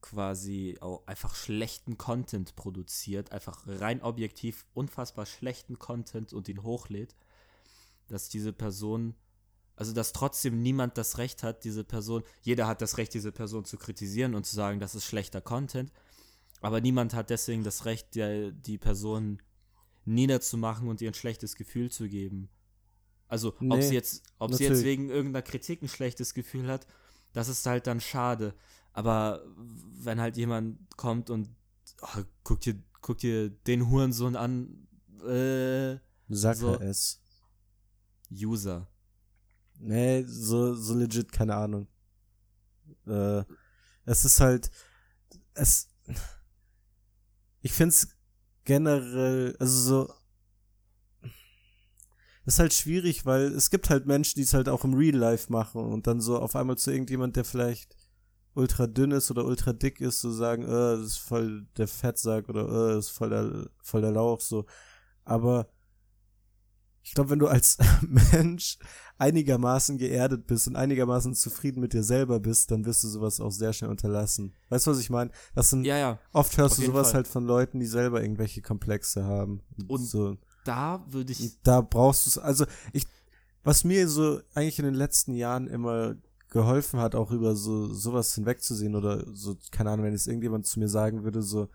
quasi auch einfach schlechten Content produziert, einfach rein objektiv unfassbar schlechten Content und ihn hochlädt, dass diese Person, also dass trotzdem niemand das Recht hat, jeder hat das Recht, diese Person zu kritisieren und zu sagen, das ist schlechter Content, aber niemand hat deswegen das Recht, die Person niederzumachen und ihr ein schlechtes Gefühl zu geben. Also, ob sie jetzt wegen irgendeiner Kritik ein schlechtes Gefühl hat, das ist halt dann schade. Aber wenn halt jemand kommt und guck dir den Hurensohn an, sag so, er es. User. Nee, so legit, keine Ahnung. Es ist halt, ich find's generell, also so, das ist halt schwierig, weil es gibt halt Menschen, die es halt auch im Real Life machen und dann so auf einmal zu irgendjemand, der vielleicht ultra dünn ist oder ultra dick ist, so sagen, das ist voll der Fettsack oder das ist voll der Lauch, so. Aber ich glaube, wenn du als Mensch einigermaßen geerdet bist und einigermaßen zufrieden mit dir selber bist, dann wirst du sowas auch sehr schnell unterlassen. Weißt du, was ich meine? Oft hörst du sowas halt von Leuten, die selber irgendwelche Komplexe haben. Und so. Da brauchst du es. Also was mir so eigentlich in den letzten Jahren immer geholfen hat, auch über sowas hinwegzusehen oder so, keine Ahnung, wenn jetzt irgendjemand zu mir sagen würde, so,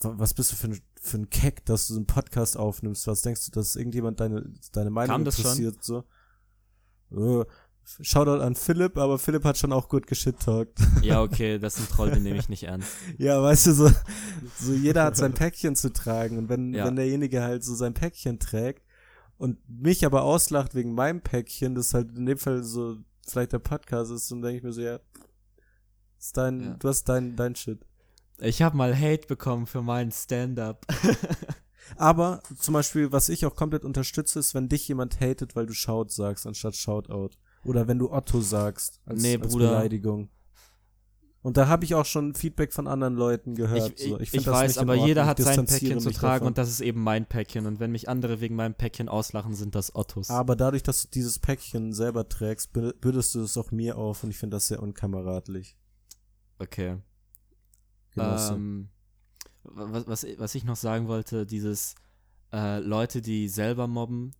was bist du für ein Keck, dass du so einen Podcast aufnimmst, was denkst du, dass irgendjemand deine Meinung interessiert, so. Shoutout an Philipp, aber Philipp hat schon auch gut geshit-talkt. Ja, okay, das ist ein Troll, den nehme ich nicht ernst. Ja, weißt du, so jeder hat sein Päckchen zu tragen und wenn derjenige halt so sein Päckchen trägt und mich aber auslacht wegen meinem Päckchen, das halt in dem Fall so vielleicht der Podcast ist, dann denke ich mir so, ja, ist du hast dein Shit. Ich habe mal Hate bekommen für meinen Stand-Up. Aber zum Beispiel, was ich auch komplett unterstütze, ist, wenn dich jemand hatet, weil du Shout sagst, anstatt Shoutout. Oder wenn du Otto sagst, als Beleidigung. Und da habe ich auch schon Feedback von anderen Leuten gehört. Ich weiß, aber jeder hat sein Päckchen zu tragen und das ist eben mein Päckchen. Und wenn mich andere wegen meinem Päckchen auslachen, sind das Ottos. Aber dadurch, dass du dieses Päckchen selber trägst, bürdest du es auch mir auf und ich finde das sehr unkameradlich. Okay. Was ich noch sagen wollte, dieses Leute, die selber mobben,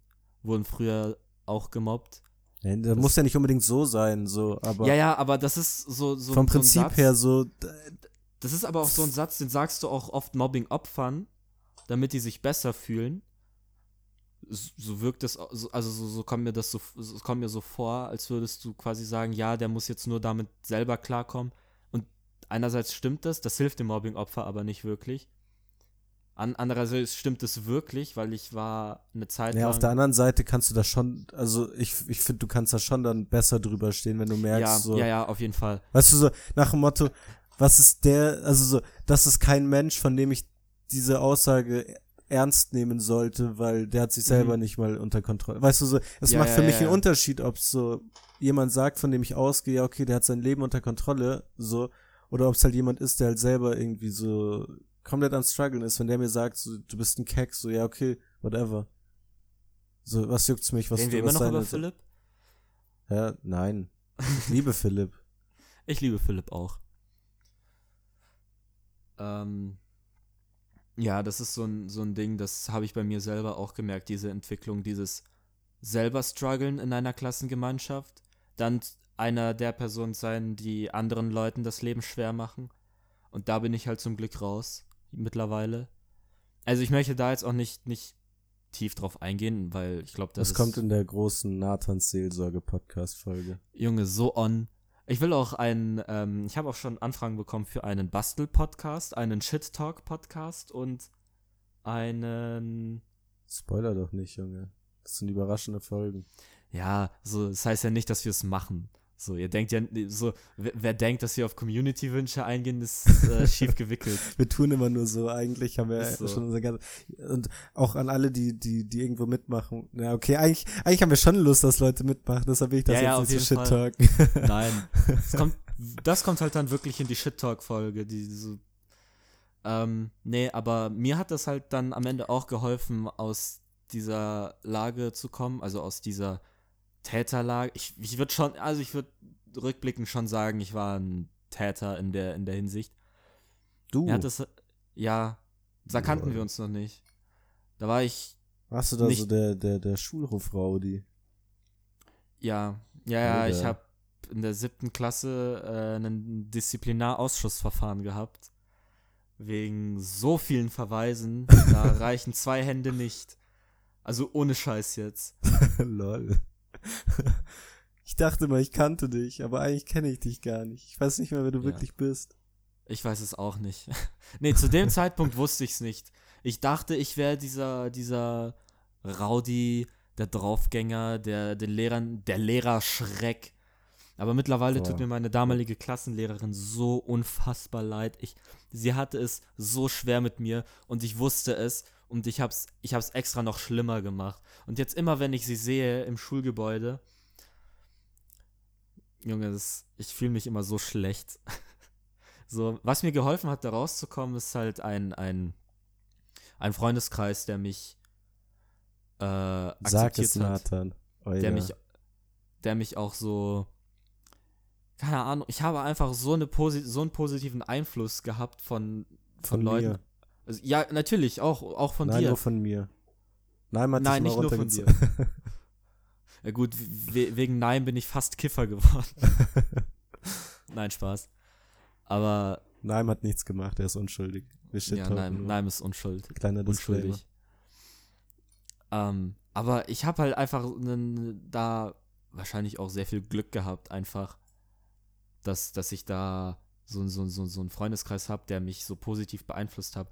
wurden früher auch gemobbt. Ja, das muss ja nicht unbedingt so sein, so, aber. Ja, aber das ist so vom Prinzip so ein Satz, her so. Das ist aber auch so ein Satz, den sagst du auch oft Mobbing-Opfern, damit die sich besser fühlen. So wirkt das, also so kommt mir das so kommt mir so vor, als würdest du quasi sagen, ja, der muss jetzt nur damit selber klarkommen. Und einerseits stimmt das hilft dem Mobbing-Opfer aber nicht wirklich. Andererseits stimmt es wirklich, weil ich war eine Zeit lang... Ja, auf der anderen Seite kannst du da schon, also ich finde, du kannst da schon dann besser drüber stehen, wenn du merkst, so... Ja, auf jeden Fall. Weißt du, so nach dem Motto, was ist der, also so, das ist kein Mensch, von dem ich diese Aussage ernst nehmen sollte, weil der hat sich selber nicht mal unter Kontrolle. Weißt du, so, es macht für mich einen Unterschied, ob so jemand sagt, von dem ich ausgehe, ja, okay, der hat sein Leben unter Kontrolle, so, oder ob es halt jemand ist, der halt selber irgendwie so... komplett am Struggeln ist, wenn der mir sagt, so, du bist ein Keck, so, ja, okay, whatever. So, was juckt's mich, was du immer noch über Philipp? Ja, nein. Ich liebe Philipp. Ich liebe Philipp auch. Ja, das ist so ein Ding, das habe ich bei mir selber auch gemerkt, diese Entwicklung, dieses selber Struggeln in einer Klassengemeinschaft, dann einer der Personen sein, die anderen Leuten das Leben schwer machen. Und da bin ich halt zum Glück raus. Mittlerweile. Also ich möchte da jetzt auch nicht tief drauf eingehen, weil ich glaube, das kommt in der großen Nathans Seelsorge-Podcast-Folge. Junge, so on. Ich will auch ich habe auch schon Anfragen bekommen für einen Bastel-Podcast, einen Shit-Talk-Podcast und einen... Spoiler doch nicht, Junge. Das sind überraschende Folgen. Ja, so, das heißt ja nicht, dass wir es machen. So, ihr denkt ja, so, wer denkt, dass wir auf Community-Wünsche eingehen, ist schief gewickelt. Wir tun immer nur so, eigentlich haben wir so. Schon unser ganzes, und auch an alle, die irgendwo mitmachen. Ja, okay, eigentlich haben wir schon Lust, dass Leute mitmachen, deshalb will ich das jetzt nicht so Shit-Talk. Nein, das kommt halt dann wirklich in die Shit-Talk-Folge, aber mir hat das halt dann am Ende auch geholfen, aus dieser Lage zu kommen, also aus dieser Täterlage, ich würde rückblickend schon sagen, ich war ein Täter in der Hinsicht. Du? Da kannten wir uns noch nicht. Da war ich. Warst du da nicht, so der Schulhofraudi? Ja, Alter. Ich habe in der 7. Klasse einen Disziplinarausschussverfahren gehabt. Wegen so vielen Verweisen, da reichen 2 Hände nicht. Also ohne Scheiß jetzt. Lol. Ich dachte mal, ich kannte dich, aber eigentlich kenne ich dich gar nicht. Ich weiß nicht mehr, wer du wirklich bist. Ich weiß es auch nicht. Nee, zu dem Zeitpunkt wusste ich es nicht. Ich dachte, ich wäre dieser Rowdy, der Draufgänger, der Lehrerschreck. Aber mittlerweile tut mir meine damalige Klassenlehrerin so unfassbar leid. Sie hatte es so schwer mit mir und ich wusste es. Und ich hab's extra noch schlimmer gemacht. Und jetzt immer, wenn ich sie sehe im Schulgebäude, Junge, ich fühle mich immer so schlecht. So, was mir geholfen hat, da rauszukommen, ist halt ein Freundeskreis, der mich akzeptiert hat. Sag es, Nathan. Der mich auch so, keine Ahnung, ich habe einfach so einen positiven Einfluss gehabt von Leuten. Mir. Ja, natürlich, auch von dir. Nein, nur von mir. Nein, nicht nur von dir. Gut, wegen Nein bin ich fast Kiffer geworden. Nein, Spaß. Aber Nein hat nichts gemacht, er ist unschuldig. Ja, Nein ist unschuldig. Kleiner Disclaimer. Unschuldig. Aber ich habe halt einfach da wahrscheinlich auch sehr viel Glück gehabt, einfach, dass ich da so einen Freundeskreis habe, der mich so positiv beeinflusst hat.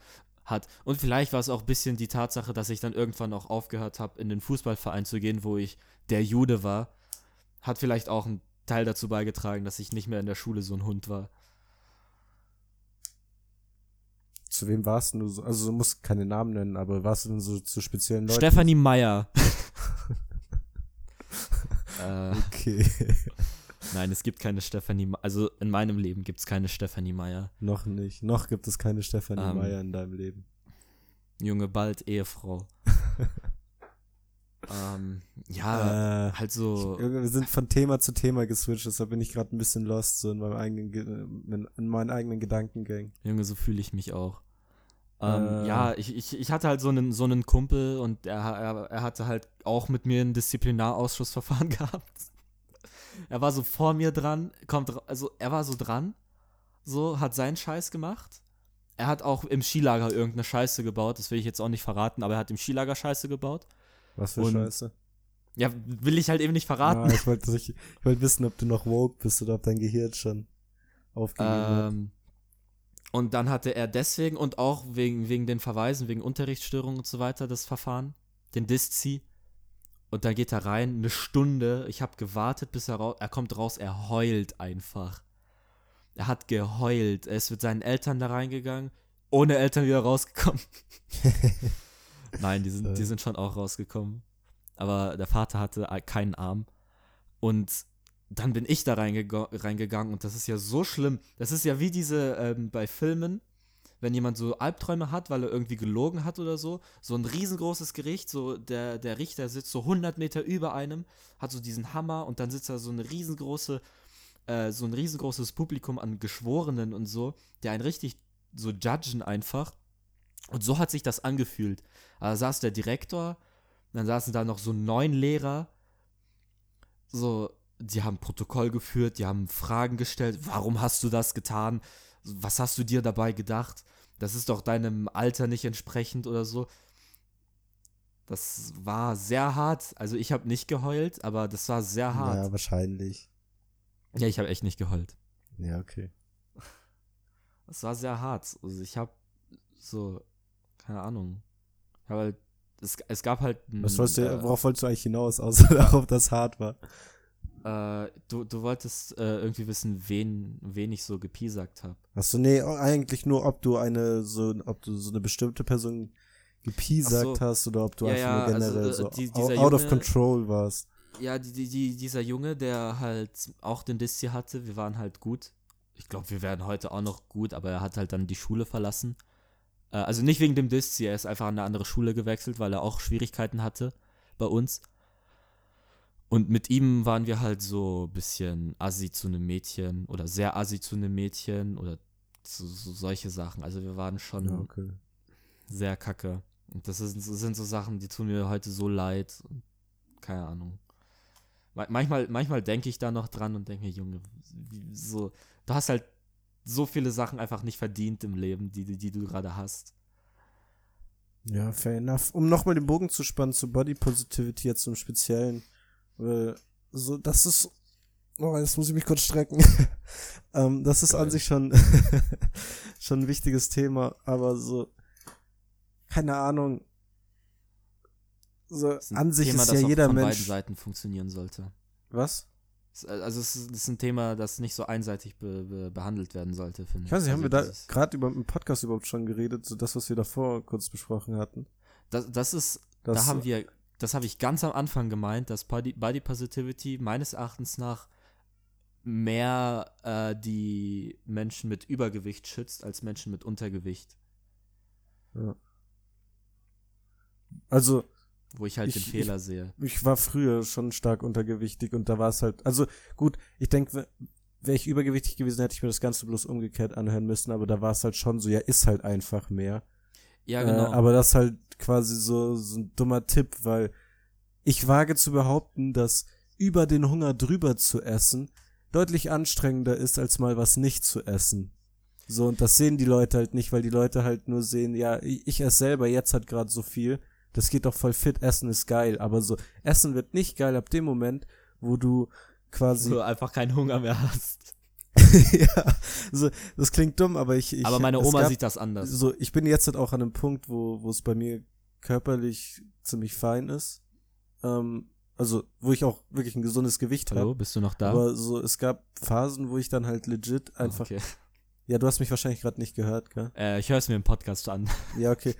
Und vielleicht war es auch ein bisschen die Tatsache, dass ich dann irgendwann auch aufgehört habe, in den Fußballverein zu gehen, wo ich der Jude war, hat vielleicht auch einen Teil dazu beigetragen, dass ich nicht mehr in der Schule so ein Hund war. Zu wem warst du so? Also du musst keine Namen nennen, aber warst du denn so zu speziellen Leuten? Stefanie Meyer. Okay. Nein, es gibt keine Stefanie Meyer. Also in meinem Leben gibt es keine Stefanie Meyer. Noch nicht. Noch gibt es keine Stefanie Meyer in deinem Leben. Junge, bald Ehefrau. Halt so. Wir sind von Thema zu Thema geswitcht, deshalb bin ich gerade ein bisschen lost, so in meinen eigenen Gedankengängen. Junge, so fühle ich mich auch. Ich hatte halt so einen Kumpel und er hatte halt auch mit mir ein Disziplinarausschussverfahren gehabt. Er war so vor mir dran, er war so dran, so, hat seinen Scheiß gemacht. Er hat auch im Skilager irgendeine Scheiße gebaut, das will ich jetzt auch nicht verraten, aber er hat im Skilager Scheiße gebaut. Was für Scheiße? Ja, will ich halt eben nicht verraten. Ja, ich wollte wissen, ob du noch woke bist oder ob dein Gehirn schon aufgegeben hat. Und dann hatte er deswegen und auch wegen den Verweisen, wegen Unterrichtsstörungen und so weiter das Verfahren, den Diszi. Und dann geht er rein, 1 Stunde, ich habe gewartet, bis er kommt raus, er heult einfach. Er hat geheult, er ist mit seinen Eltern da reingegangen, ohne Eltern wieder rausgekommen. Nein, die sind schon auch rausgekommen. Aber der Vater hatte keinen Arm. Und dann bin ich da reingegangen und das ist ja so schlimm. Das ist ja wie diese bei Filmen, wenn jemand so Albträume hat, weil er irgendwie gelogen hat oder so. So ein riesengroßes Gericht, so der Richter sitzt so 100 Meter über einem, hat so diesen Hammer und dann sitzt da so ein riesengroßes Publikum an Geschworenen und so, der einen richtig so judgen einfach. Und so hat sich das angefühlt. Da saß der Direktor, dann saßen da noch so 9 Lehrer. So, die haben Protokoll geführt, die haben Fragen gestellt. Warum hast du das getan? Was hast du dir dabei gedacht? Das ist doch deinem Alter nicht entsprechend oder so. Das war sehr hart. Also ich habe nicht geheult, aber das war sehr hart. Ja, naja, wahrscheinlich. Ja, ich habe echt nicht geheult. Ja, okay. Das war sehr hart. Also ich habe so, keine Ahnung. Ich habe halt, es gab halt ein, worauf wolltest du eigentlich hinaus, außer darauf, dass es hart war? Du wolltest irgendwie wissen, wen ich so gepiesackt habe. Achso, nee, eigentlich nur, ob du so eine bestimmte Person gepiesackt hast oder ob du einfach nur generell out of control warst. Ja, dieser Junge, der halt auch den Diszi hatte, wir waren halt gut. Ich glaube, wir wären heute auch noch gut, aber er hat halt dann die Schule verlassen. Also nicht wegen dem Diszi, er ist einfach an eine andere Schule gewechselt, weil er auch Schwierigkeiten hatte bei uns. Und mit ihm waren wir halt so ein bisschen assi zu einem Mädchen oder sehr assi zu einem Mädchen oder so solche Sachen. Also wir waren schon sehr kacke. Und das sind so Sachen, die tun mir heute so leid. Keine Ahnung. Manchmal denke ich da noch dran und denke mir, Junge, so, du hast halt so viele Sachen einfach nicht verdient im Leben, die du gerade hast. Ja, fair enough. Um nochmal den Bogen zu spannen zu Body Positivity jetzt im Speziellen. So, das ist, jetzt muss ich mich kurz strecken. Das ist an sich schon ein wichtiges Thema, aber so, keine Ahnung. So, an sich ist ja jeder Mensch. Das ist ein Thema, das von beiden Seiten funktionieren sollte. Was? Also es ist ein Thema, das nicht so einseitig behandelt werden sollte, finde ich. Ich weiß nicht, haben wir da gerade über im Podcast überhaupt schon geredet, so das, was wir davor kurz besprochen hatten? Das habe ich ganz am Anfang gemeint, dass Body Positivity meines Erachtens nach mehr die Menschen mit Übergewicht schützt als Menschen mit Untergewicht. Ja. Also wo ich halt den Fehler sehe. Ich war früher schon stark untergewichtig und da war es halt, also gut, ich denke, wäre ich übergewichtig gewesen, hätte ich mir das Ganze bloß umgekehrt anhören müssen, aber da war es halt schon so, ja, ist halt einfach mehr. Ja, genau. Aber das ist halt quasi so ein dummer Tipp, weil Ich wage zu behaupten, dass über den Hunger drüber zu essen deutlich anstrengender ist, als mal was nicht zu essen. So, und das sehen die Leute halt nicht, weil die Leute halt nur sehen, ja, ich esse selber, jetzt hat gerade so viel, das geht doch voll fit, Essen ist geil. Aber so, Essen wird nicht geil ab dem Moment, wo du quasi... So einfach keinen Hunger mehr hast. Ja, so, das klingt dumm, aber ich... aber meine Oma sieht das anders. So, ich bin jetzt halt auch an einem Punkt, wo es bei mir körperlich ziemlich fein ist. Also, wo ich auch wirklich ein gesundes Gewicht habe. Hallo, bist du noch da? Aber so, es gab Phasen, wo ich dann halt legit einfach... Okay. Ja, du hast mich wahrscheinlich gerade nicht gehört, gell? Ich höre es mir im Podcast an. Ja, okay.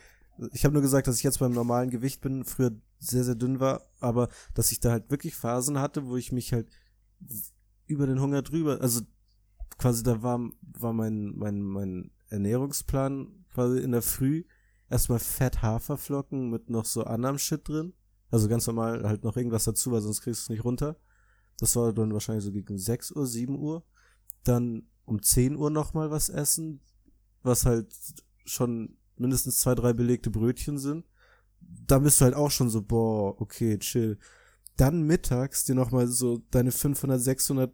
Ich habe nur gesagt, dass ich jetzt beim normalen Gewicht bin, früher sehr, sehr dünn war, aber dass ich da halt wirklich Phasen hatte, wo ich mich halt über den Hunger drüber, also quasi da war mein Ernährungsplan quasi in der Früh erstmal Fett-Haferflocken mit noch so anderem Shit drin, also ganz normal halt noch irgendwas dazu, weil sonst kriegst du es nicht runter. Das war dann wahrscheinlich so gegen 6 Uhr, 7 Uhr. Dann um 10 Uhr nochmal was essen, was halt schon mindestens 2, 3 belegte Brötchen sind. Da bist du halt auch schon so, boah, okay, chill. Dann mittags dir nochmal so deine 500, 600,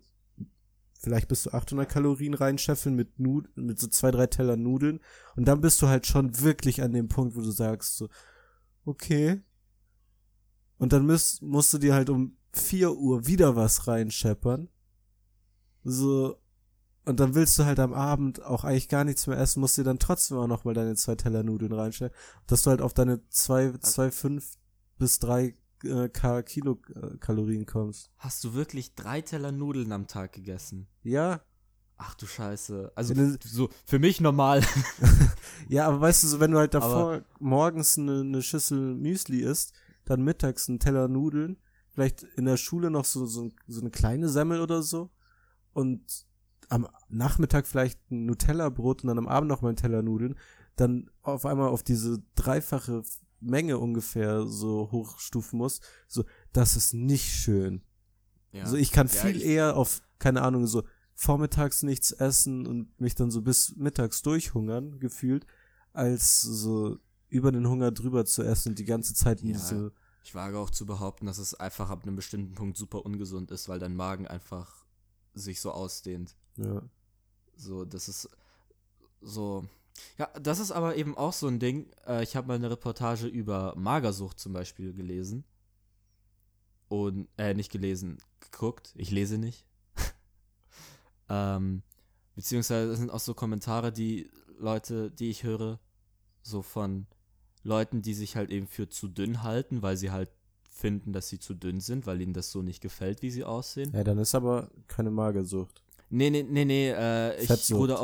vielleicht bis zu 800 Kalorien reinscheffeln mit so 2, 3 Teller Nudeln. Und dann bist du halt schon wirklich an dem Punkt, wo du sagst so, okay. Und dann musst du dir halt um 4 Uhr wieder was reinscheppern. So, und dann willst du halt am Abend auch eigentlich gar nichts mehr essen, musst dir dann trotzdem auch nochmal deine 2 Teller Nudeln reinstellen, dass du halt auf deine 2,5 bis 3 Kilokalorien kommst. Hast du wirklich 3 Teller Nudeln am Tag gegessen? Ja. Ach du Scheiße. Also so für mich normal. Ja, aber weißt du, so wenn du halt davor morgens eine Schüssel Müsli isst, dann mittags einen Teller Nudeln, vielleicht in der Schule noch so eine kleine Semmel oder so und am Nachmittag vielleicht ein Nutella-Brot und dann am Abend nochmal ein Teller Nudeln, dann auf einmal auf diese dreifache Menge ungefähr so hochstufen muss, so, das ist nicht schön. Ja. So, ich kann eher auf, keine Ahnung, so vormittags nichts essen und mich dann so bis mittags durchhungern, gefühlt, als so über den Hunger drüber zu essen und die ganze Zeit in diese... Ich wage auch zu behaupten, dass es einfach ab einem bestimmten Punkt super ungesund ist, weil dein Magen einfach sich so ausdehnt. Ja. So, das ist so. Ja, das ist aber eben auch so ein Ding. Ich habe mal eine Reportage über Magersucht zum Beispiel gelesen. Und, nicht gelesen, geguckt. Ich lese nicht. Beziehungsweise das sind auch so Kommentare, die ich höre, so von Leuten, die sich halt eben für zu dünn halten, weil sie halt finden, dass sie zu dünn sind, weil ihnen das so nicht gefällt, wie sie aussehen. Ja, dann ist aber keine Magersucht. Nee, ich ruder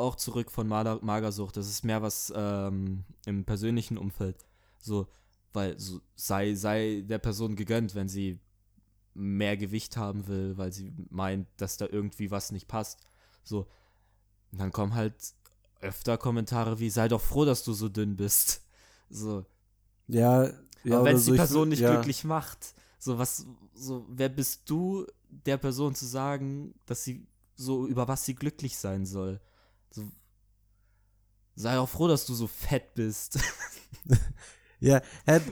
auch zurück von Magersucht. Das ist mehr was im persönlichen Umfeld. So, weil so, sei der Person gegönnt, wenn sie mehr Gewicht haben will, weil sie meint, dass da irgendwie was nicht passt. So, und dann kommen halt öfter Kommentare wie, sei doch froh, dass du so dünn bist. So. Ja, aber wenn es die Person nicht glücklich macht, so was, so, wer bist du, der Person zu sagen, dass sie so, über was sie glücklich sein soll. So, sei auch froh, dass du so fett bist. Ja,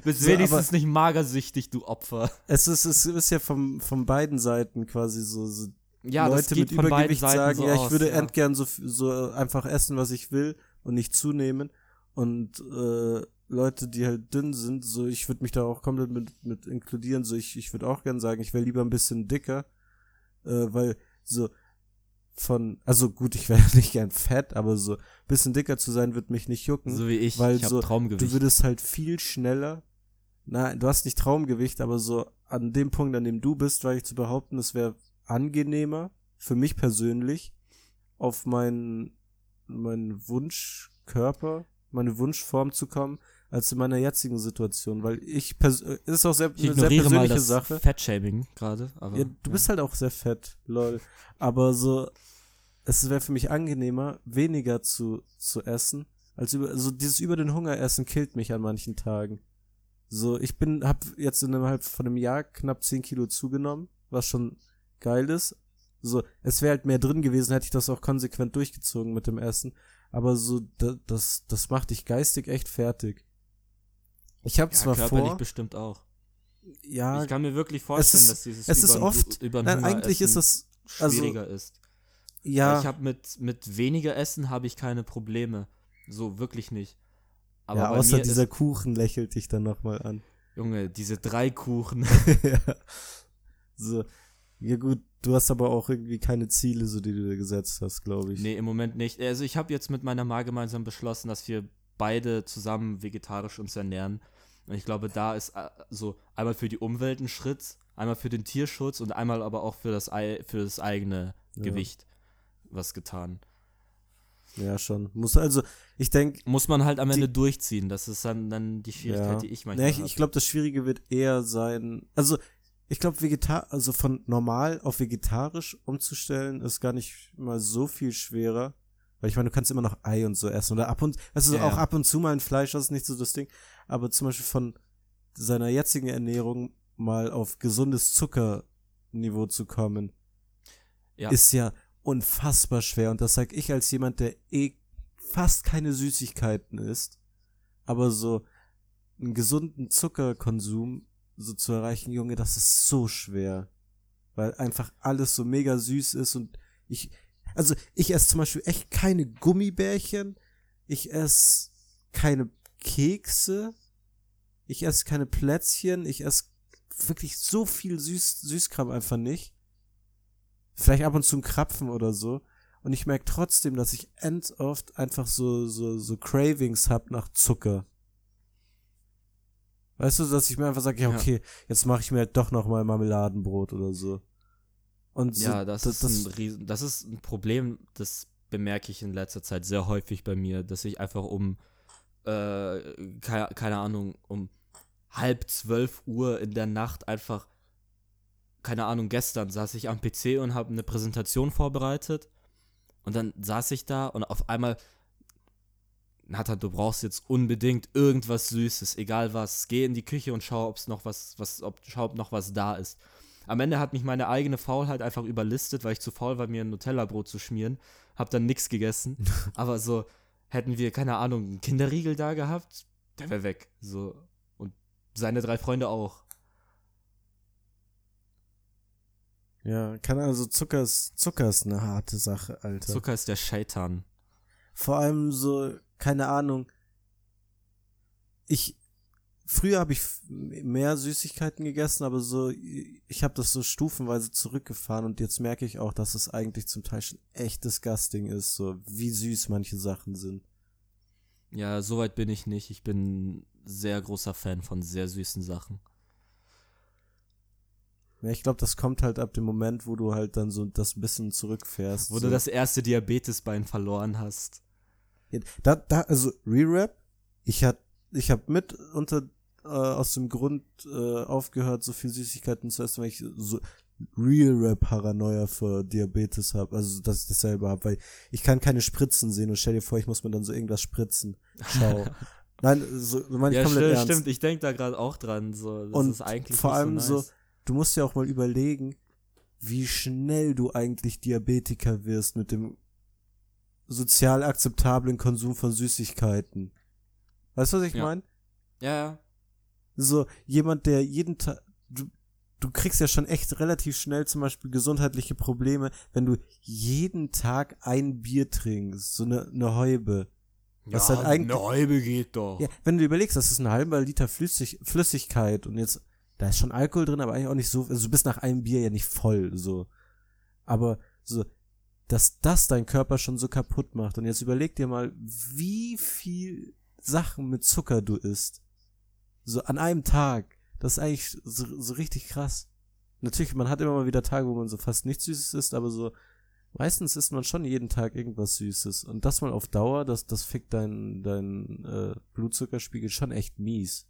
bist so, wenigstens nicht magersüchtig, du Opfer. Es ist ja von beiden Seiten quasi so ja, Leute mit Übergewicht sagen, so ich würde endgern so einfach essen, was ich will und nicht zunehmen. Und Leute, die halt dünn sind, so, ich würde mich da auch komplett mit inkludieren, so, ich würde auch gern sagen, ich wäre lieber ein bisschen dicker, weil so also gut, ich wäre nicht gern fett, aber so, ein bisschen dicker zu sein, wird mich nicht jucken. So wie ich, weil ich hab Traumgewicht. Du würdest halt viel schneller, nein, du hast nicht Traumgewicht, aber so, an dem Punkt, an dem du bist, wage ich zu behaupten, es wäre angenehmer, für mich persönlich, auf meinen Wunschkörper, meine Wunschform zu kommen, als in meiner jetzigen Situation, weil ist auch eine sehr persönliche mal das Sache. Fettshaming gerade, aber ja, du bist halt auch sehr fett, lol. Aber so, es wäre für mich angenehmer, weniger zu essen, als so dieses über den Hunger essen killt mich an manchen Tagen. So, hab jetzt innerhalb von einem Jahr knapp 10 Kilo zugenommen, was schon geil ist. So, es wäre halt mehr drin gewesen, hätte ich das auch konsequent durchgezogen mit dem Essen. Aber so, das macht dich geistig echt fertig. Ich habe zwar vor... Ja, körperlich bestimmt auch. Ja, ich kann mir wirklich vorstellen, dass dieses schwieriger ist. Ja. Weil ich habe mit weniger Essen habe ich keine Probleme. So, wirklich nicht. Aber ja, außer dieser Kuchen lächelt dich dann nochmal an. Junge, diese 3 Kuchen. Ja. So. Ja gut, du hast aber auch irgendwie keine Ziele, so die du dir gesetzt hast, glaube ich. Nee, im Moment nicht. Also ich habe jetzt mit meiner Ma gemeinsam beschlossen, dass wir beide zusammen vegetarisch uns ernähren. Und ich glaube, da ist so einmal für die Umwelt ein Schritt, einmal für den Tierschutz und einmal aber auch für das eigene Gewicht was getan. Ja, schon. Muss man halt am Ende durchziehen. Das ist dann die Schwierigkeit, die ich manchmal habe. Ich glaube, das Schwierige wird eher sein, also ich glaube, von normal auf vegetarisch umzustellen, ist gar nicht mal so viel schwerer. Weil ich meine, du kannst immer noch Ei und so essen. Oder auch ab und zu mal ein Fleisch, das ist nicht so das Ding. Aber zum Beispiel von seiner jetzigen Ernährung mal auf gesundes Zuckerniveau zu kommen, ist ja unfassbar schwer. Und das sage ich als jemand, der fast keine Süßigkeiten isst. Aber so einen gesunden Zuckerkonsum so zu erreichen, Junge, das ist so schwer. Weil einfach alles so mega süß ist und ich esse zum Beispiel echt keine Gummibärchen, ich esse keine Kekse, ich esse keine Plätzchen, ich esse wirklich so viel Süßkram einfach nicht. Vielleicht ab und zu einen Krapfen oder so. Und ich merke trotzdem, dass ich oft einfach so Cravings habe nach Zucker. Weißt du, dass ich mir einfach sage, ja okay, jetzt mache ich mir halt doch nochmal Marmeladenbrot oder so. Und so, ja, das ist ein Problem, das bemerke ich in letzter Zeit sehr häufig bei mir, dass ich einfach um, keine Ahnung, um 11:30 Uhr in der Nacht einfach, keine Ahnung, gestern saß ich am PC und habe eine Präsentation vorbereitet und dann saß ich da und auf einmal... Nathan, du brauchst jetzt unbedingt irgendwas Süßes, egal was. Geh in die Küche und schau, ob noch was da ist. Am Ende hat mich meine eigene Faulheit einfach überlistet, weil ich zu faul war, mir ein Nutella-Brot zu schmieren. Hab dann nichts gegessen. Aber so, hätten wir, keine Ahnung, einen Kinderriegel da gehabt, der wäre weg. So. Und seine 3 Freunde auch. Ja, Zucker ist eine harte Sache, Alter. Zucker ist der Scheitan. Vor allem so, keine Ahnung, früher habe ich mehr Süßigkeiten gegessen, aber so, ich habe das so stufenweise zurückgefahren und jetzt merke ich auch, dass es eigentlich zum Teil schon echt disgusting ist, so wie süß manche Sachen sind. Ja, soweit bin ich nicht. Ich bin sehr großer Fan von sehr süßen Sachen. Ja, ich glaube, das kommt halt ab dem Moment, wo du halt dann so das bisschen zurückfährst. Wo du das erste Diabetesbein verloren hast. Also Rewrap, ich habe aus dem Grund aufgehört, so viel Süßigkeiten zu essen, weil ich so Rewrap-Paranoia vor Diabetes habe, also dass ich das selber habe, weil ich kann keine Spritzen sehen und stell dir vor, ich muss mir dann so irgendwas spritzen. Ciao. Nein, so meine ich komplett ernst. Ja, stimmt, ich denke da gerade auch dran. So. Das und ist eigentlich vor allem so, nice. So, du musst ja auch mal überlegen, wie schnell du eigentlich Diabetiker wirst mit dem sozial akzeptablen Konsum von Süßigkeiten. Weißt du, was ich meine? Ja, ja. So, jemand, der jeden Tag... Du kriegst ja schon echt relativ schnell zum Beispiel gesundheitliche Probleme, wenn du jeden Tag ein Bier trinkst, so eine Häube. Was ja, halt eigentlich, eine Häube geht doch. Ja, wenn du überlegst, das ist ein halber Liter Flüssigkeit und jetzt, da ist schon Alkohol drin, aber eigentlich auch nicht so... Also du bist nach einem Bier ja nicht voll, so. Aber so... dass das dein Körper schon so kaputt macht. Und jetzt überleg dir mal, wie viel Sachen mit Zucker du isst. So an einem Tag. Das ist eigentlich so richtig krass. Natürlich, man hat immer mal wieder Tage, wo man so fast nichts Süßes isst, aber so meistens isst man schon jeden Tag irgendwas Süßes. Und das mal auf Dauer, das fickt dein Blutzuckerspiegel schon echt mies.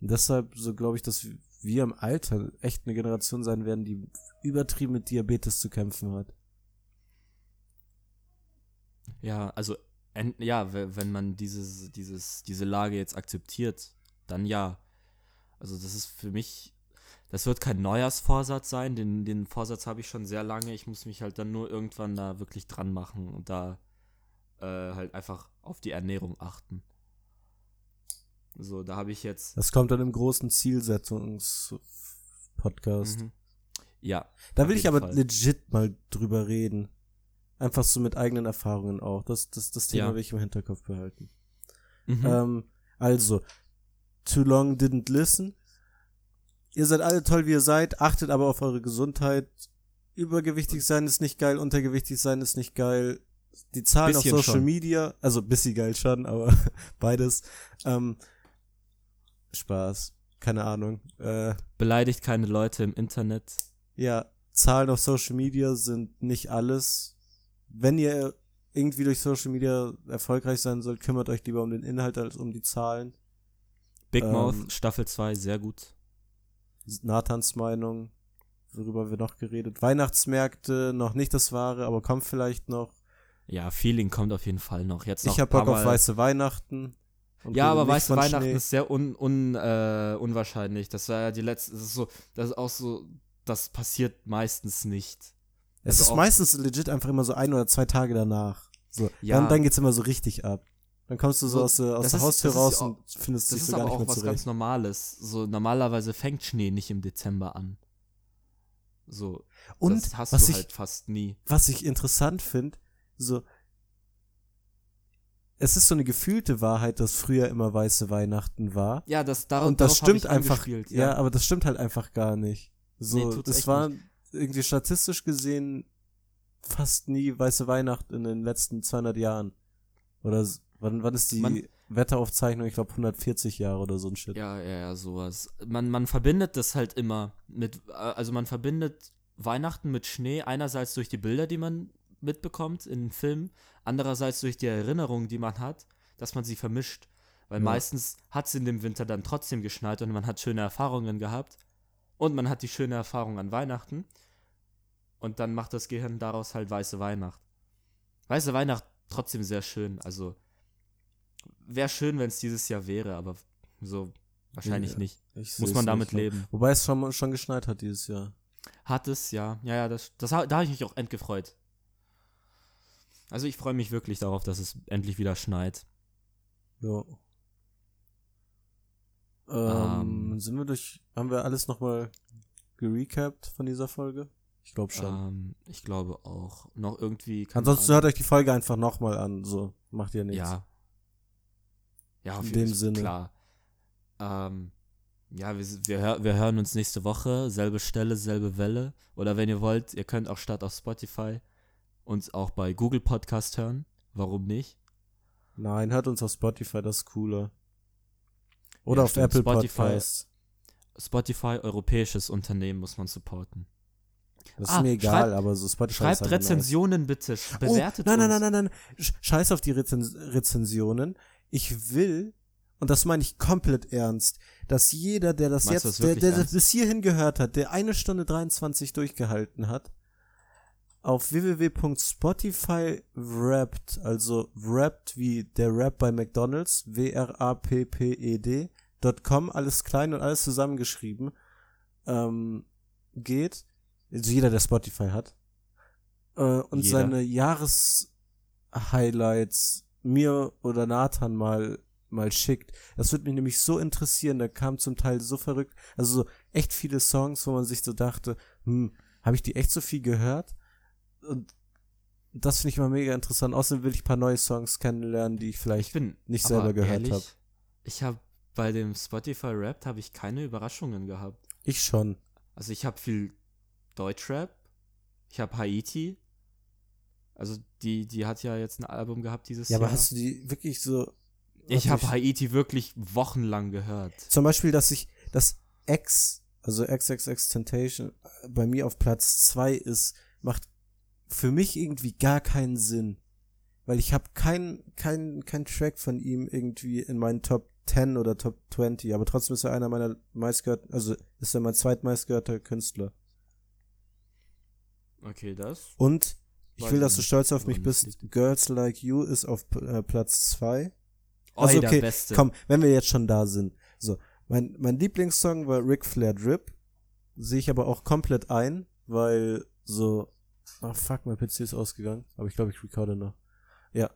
Und deshalb so glaube ich, dass wir im Alter echt eine Generation sein werden, die übertrieben mit Diabetes zu kämpfen hat. Ja, also wenn man diese Lage jetzt akzeptiert, dann ja. Also das ist für mich, das wird kein Neujahrsvorsatz sein, den Vorsatz habe ich schon sehr lange, ich muss mich halt dann nur irgendwann da wirklich dran machen und da halt einfach auf die Ernährung achten. So, da habe ich jetzt... Das kommt dann im großen Zielsetzungs-Podcast. Mhm. Ja. Da will ich aber legit mal drüber reden. Einfach so mit eigenen Erfahrungen auch. Das Thema will ich im Hinterkopf behalten. Mhm. Also, too long didn't listen. Ihr seid alle toll, wie ihr seid. Achtet aber auf eure Gesundheit. Übergewichtig sein ist nicht geil. Untergewichtig sein ist nicht geil. Die Zahlen bisschen auf Social Media, also bisschen geil schon, aber beides. Spaß. Keine Ahnung. Beleidigt keine Leute im Internet. Ja, Zahlen auf Social Media sind nicht alles. Wenn ihr irgendwie durch Social Media erfolgreich sein sollt, kümmert euch lieber um den Inhalt als um die Zahlen. Big Mouth, Staffel 2, sehr gut. Nathans Meinung, worüber wir noch geredet. Weihnachtsmärkte, noch nicht das Wahre, aber kommt vielleicht noch. Ja, Feeling kommt auf jeden Fall noch. Jetzt noch ich hab Bock auf weiße Weihnachten. Ja, aber weiße Weihnachten ist sehr unwahrscheinlich. Das war ja die letzte, das ist so, das ist auch so, das passiert meistens nicht. Es ist meistens legit einfach immer so 1 oder 2 Tage danach. So. Ja. Dann geht's immer so richtig ab. Dann kommst du so aus der Haustür raus und findest dich so gar nicht mehr zurecht. Das ist aber auch was ganz Normales. So, normalerweise fängt Schnee nicht im Dezember an. So. Und das hast du halt fast nie. Was ich interessant finde, so, es ist so eine gefühlte Wahrheit, dass früher immer weiße Weihnachten war. Ja, das stimmt einfach. Ja. Ja, aber das stimmt halt einfach gar nicht. So, nee, das war nicht. Irgendwie statistisch gesehen fast nie weiße Weihnachten in den letzten 200 Jahren. Oder wann ist die Wetteraufzeichnung? Ich glaube 140 Jahre oder so ein Shit. Ja, sowas. Man verbindet das halt immer mit, also man verbindet Weihnachten mit Schnee einerseits durch die Bilder, die man mitbekommt in den Filmen, andererseits durch die Erinnerungen, die man hat, dass man sie vermischt, weil meistens hat es in dem Winter dann trotzdem geschneit und man hat schöne Erfahrungen gehabt und man hat die schöne Erfahrung an Weihnachten und dann macht das Gehirn daraus halt weiße Weihnacht. Weiße Weihnacht trotzdem sehr schön, also wäre schön, wenn es dieses Jahr wäre, aber so wahrscheinlich nicht. Muss man damit leben. Wobei es schon geschneit hat dieses Jahr. Hat es, ja. Ja, da habe ich mich auch entgefreut. Also ich freue mich wirklich darauf, dass es endlich wieder schneit. Ja. Haben wir alles nochmal gerecapt von dieser Folge? Ich glaube schon. Ich glaube auch. Noch irgendwie. Ansonsten hört euch die Folge einfach nochmal an. So, macht ihr nichts. Ja. Ja, in dem Sinne. Klar. Ja, wir hören uns nächste Woche. Selbe Stelle, selbe Welle. Oder wenn ihr wollt, ihr könnt auch statt auf Spotify uns auch bei Google Podcast hören. Warum nicht? Nein, hört uns auf Spotify, das ist cooler. Oder auf Apple Podcasts. Spotify, europäisches Unternehmen, muss man supporten. Das ist mir egal, aber so Spotify schreibt ist halt Rezensionen nice. Bitte, bewertet uns. Nein. Scheiß auf die Rezensionen. Ich will, und das meine ich komplett ernst, dass jeder, der das meinst jetzt, der das bis hierhin gehört hat, der 1 Stunde 23 durchgehalten hat, auf www.spotifywrapped, also wrapped wie der Rap bei McDonald's, wrapped.com, alles klein und alles zusammengeschrieben, geht, also jeder, der Spotify hat, und jeder seine Jahreshighlights mir oder Nathan mal schickt. Das würde mich nämlich so interessieren, da kam zum Teil so verrückt, also so echt viele Songs, wo man sich so dachte, habe ich die echt so viel gehört? Und das finde ich immer mega interessant. Außerdem will ich ein paar neue Songs kennenlernen, die ich vielleicht nicht selber gehört habe. Ich habe bei dem Spotify-Rap habe ich keine Überraschungen gehabt. Ich schon. Also ich habe viel Deutschrap, ich habe Haiti. Also die hat ja jetzt ein Album gehabt dieses Jahr. Ja, aber hast du die wirklich so... Ich habe Haiti wirklich wochenlang gehört. Zum Beispiel, dass ich das X, also XXXTentacion, bei mir auf Platz 2 ist, macht für mich irgendwie gar keinen Sinn, weil ich habe kein Track von ihm irgendwie in meinen Top 10 oder Top 20, aber trotzdem ist er einer meiner meistgehörten, also ist er mein zweitmeistgehörter Künstler. Okay, das. Und ich will, dass du stolz auf mich bist, Girls Like You ist auf Platz 2. Also okay, Beste. Komm, wenn wir jetzt schon da sind. So, mein Lieblingssong war Ric Flair Drip, sehe ich aber auch komplett ein, weil so mein PC ist ausgegangen. Aber ich glaube, ich recorde noch. Ja.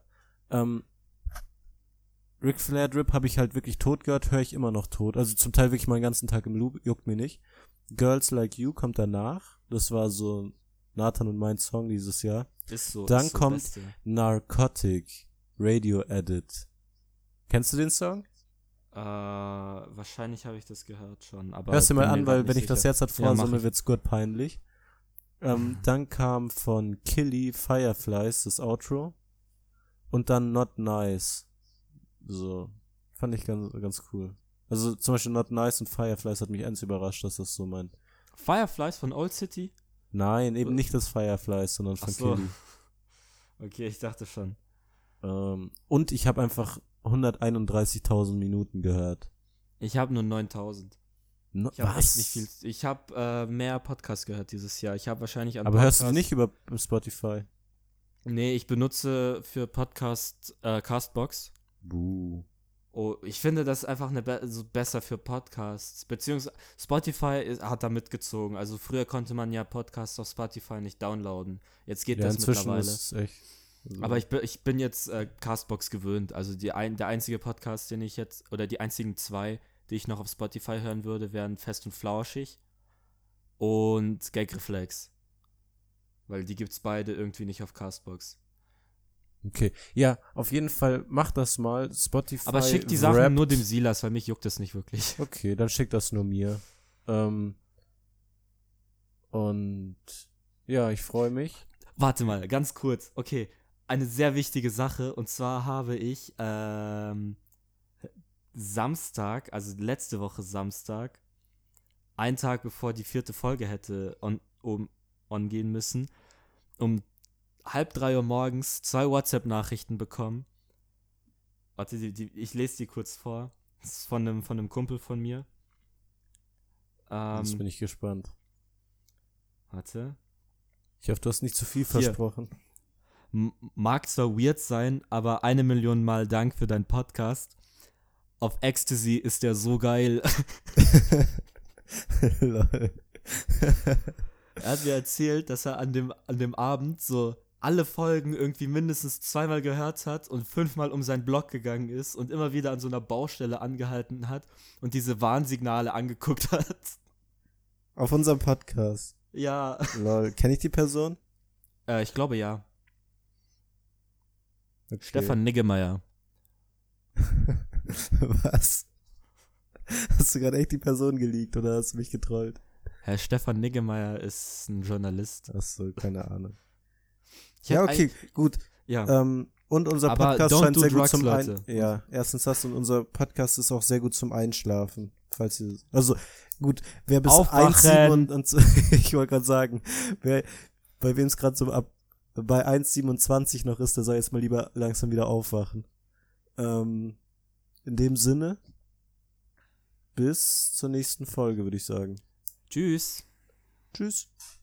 Ric Flair Drip habe ich halt wirklich tot gehört, höre ich immer noch tot. Also zum Teil wirklich meinen ganzen Tag im Loop, juckt mir nicht. Girls Like You kommt danach. Das war so Nathan und mein Song dieses Jahr. Ist so. Dann ist so kommt Narcotic Radio Edit. Kennst du den Song? Wahrscheinlich habe ich das gehört schon. Aber hörst du mal an, weil wenn ich das jetzt halt vorsumme, ja, wird's gut peinlich. Dann kam von Killy Fireflies das Outro. Und dann Not Nice. So. Fand ich ganz cool. Also zum Beispiel Not Nice und Fireflies hat mich eins überrascht, dass das so mein... Fireflies von Old City? Nein, eben nicht das Fireflies, sondern von Killy. Okay, ich dachte schon. Und ich habe einfach 131.000 Minuten gehört. Ich habe nur 9.000. Ich hab was? Nicht viel, ich habe mehr Podcasts gehört dieses Jahr. Ich habe wahrscheinlich an. Aber Podcasts, hörst du nicht über Spotify? Nee, ich benutze für Podcasts Castbox. Buh. Oh, ich finde das einfach besser für Podcasts. Beziehungsweise Spotify hat da mitgezogen. Also früher konnte man ja Podcasts auf Spotify nicht downloaden. Jetzt geht ja, das mittlerweile. Ist echt so. Aber ich bin jetzt Castbox gewöhnt. Also der einzige Podcast, den ich jetzt, oder die einzigen zwei, die ich noch auf Spotify hören würde, wären Fest und Flauschig und Gagreflex. Weil die gibt's beide irgendwie nicht auf Castbox. Okay, ja, auf jeden Fall macht das mal, Spotify. Aber schickt die Sachen rappt nur dem Silas, weil mich juckt das nicht wirklich. Okay, dann schickt das nur mir. Und ja, ich freue mich. Warte mal, ganz kurz. Okay, eine sehr wichtige Sache. Und zwar habe ich Samstag, also letzte Woche Samstag, einen Tag bevor die 4. Folge hätte on gehen müssen, um 2:30 Uhr morgens 2 WhatsApp-Nachrichten bekommen. Warte, ich lese die kurz vor. Das ist von einem Kumpel von mir. Jetzt bin ich gespannt. Warte. Ich hoffe, du hast nicht zu viel versprochen. Mag zwar weird sein, aber 1 Million Mal Dank für deinen Podcast. Auf Ecstasy ist der so geil. Lol. Er hat mir erzählt, dass er an dem Abend so alle Folgen irgendwie mindestens 2-mal gehört hat und 5-mal um seinen Blog gegangen ist und immer wieder an so einer Baustelle angehalten hat und diese Warnsignale angeguckt hat. Auf unserem Podcast? Ja. Lol, kenne ich die Person? Ich glaube ja. Okay. Stefan Niggemeier. Was? Hast du gerade echt die Person geleakt oder hast du mich getrollt? Herr Stefan Niggemeier ist ein Journalist. Achso, keine Ahnung. Ja, okay, gut. Ja. Und unser Podcast scheint sehr gut zum Einschlafen. Ja, erstens das und unser Podcast ist auch sehr gut zum Einschlafen. Falls ihr, also gut, wer bis 1,7 und ich wollte gerade sagen, bei wem es gerade so ab bei 1,27 noch ist, der soll jetzt mal lieber langsam wieder aufwachen. In dem Sinne, bis zur nächsten Folge, würde ich sagen. Tschüss. Tschüss.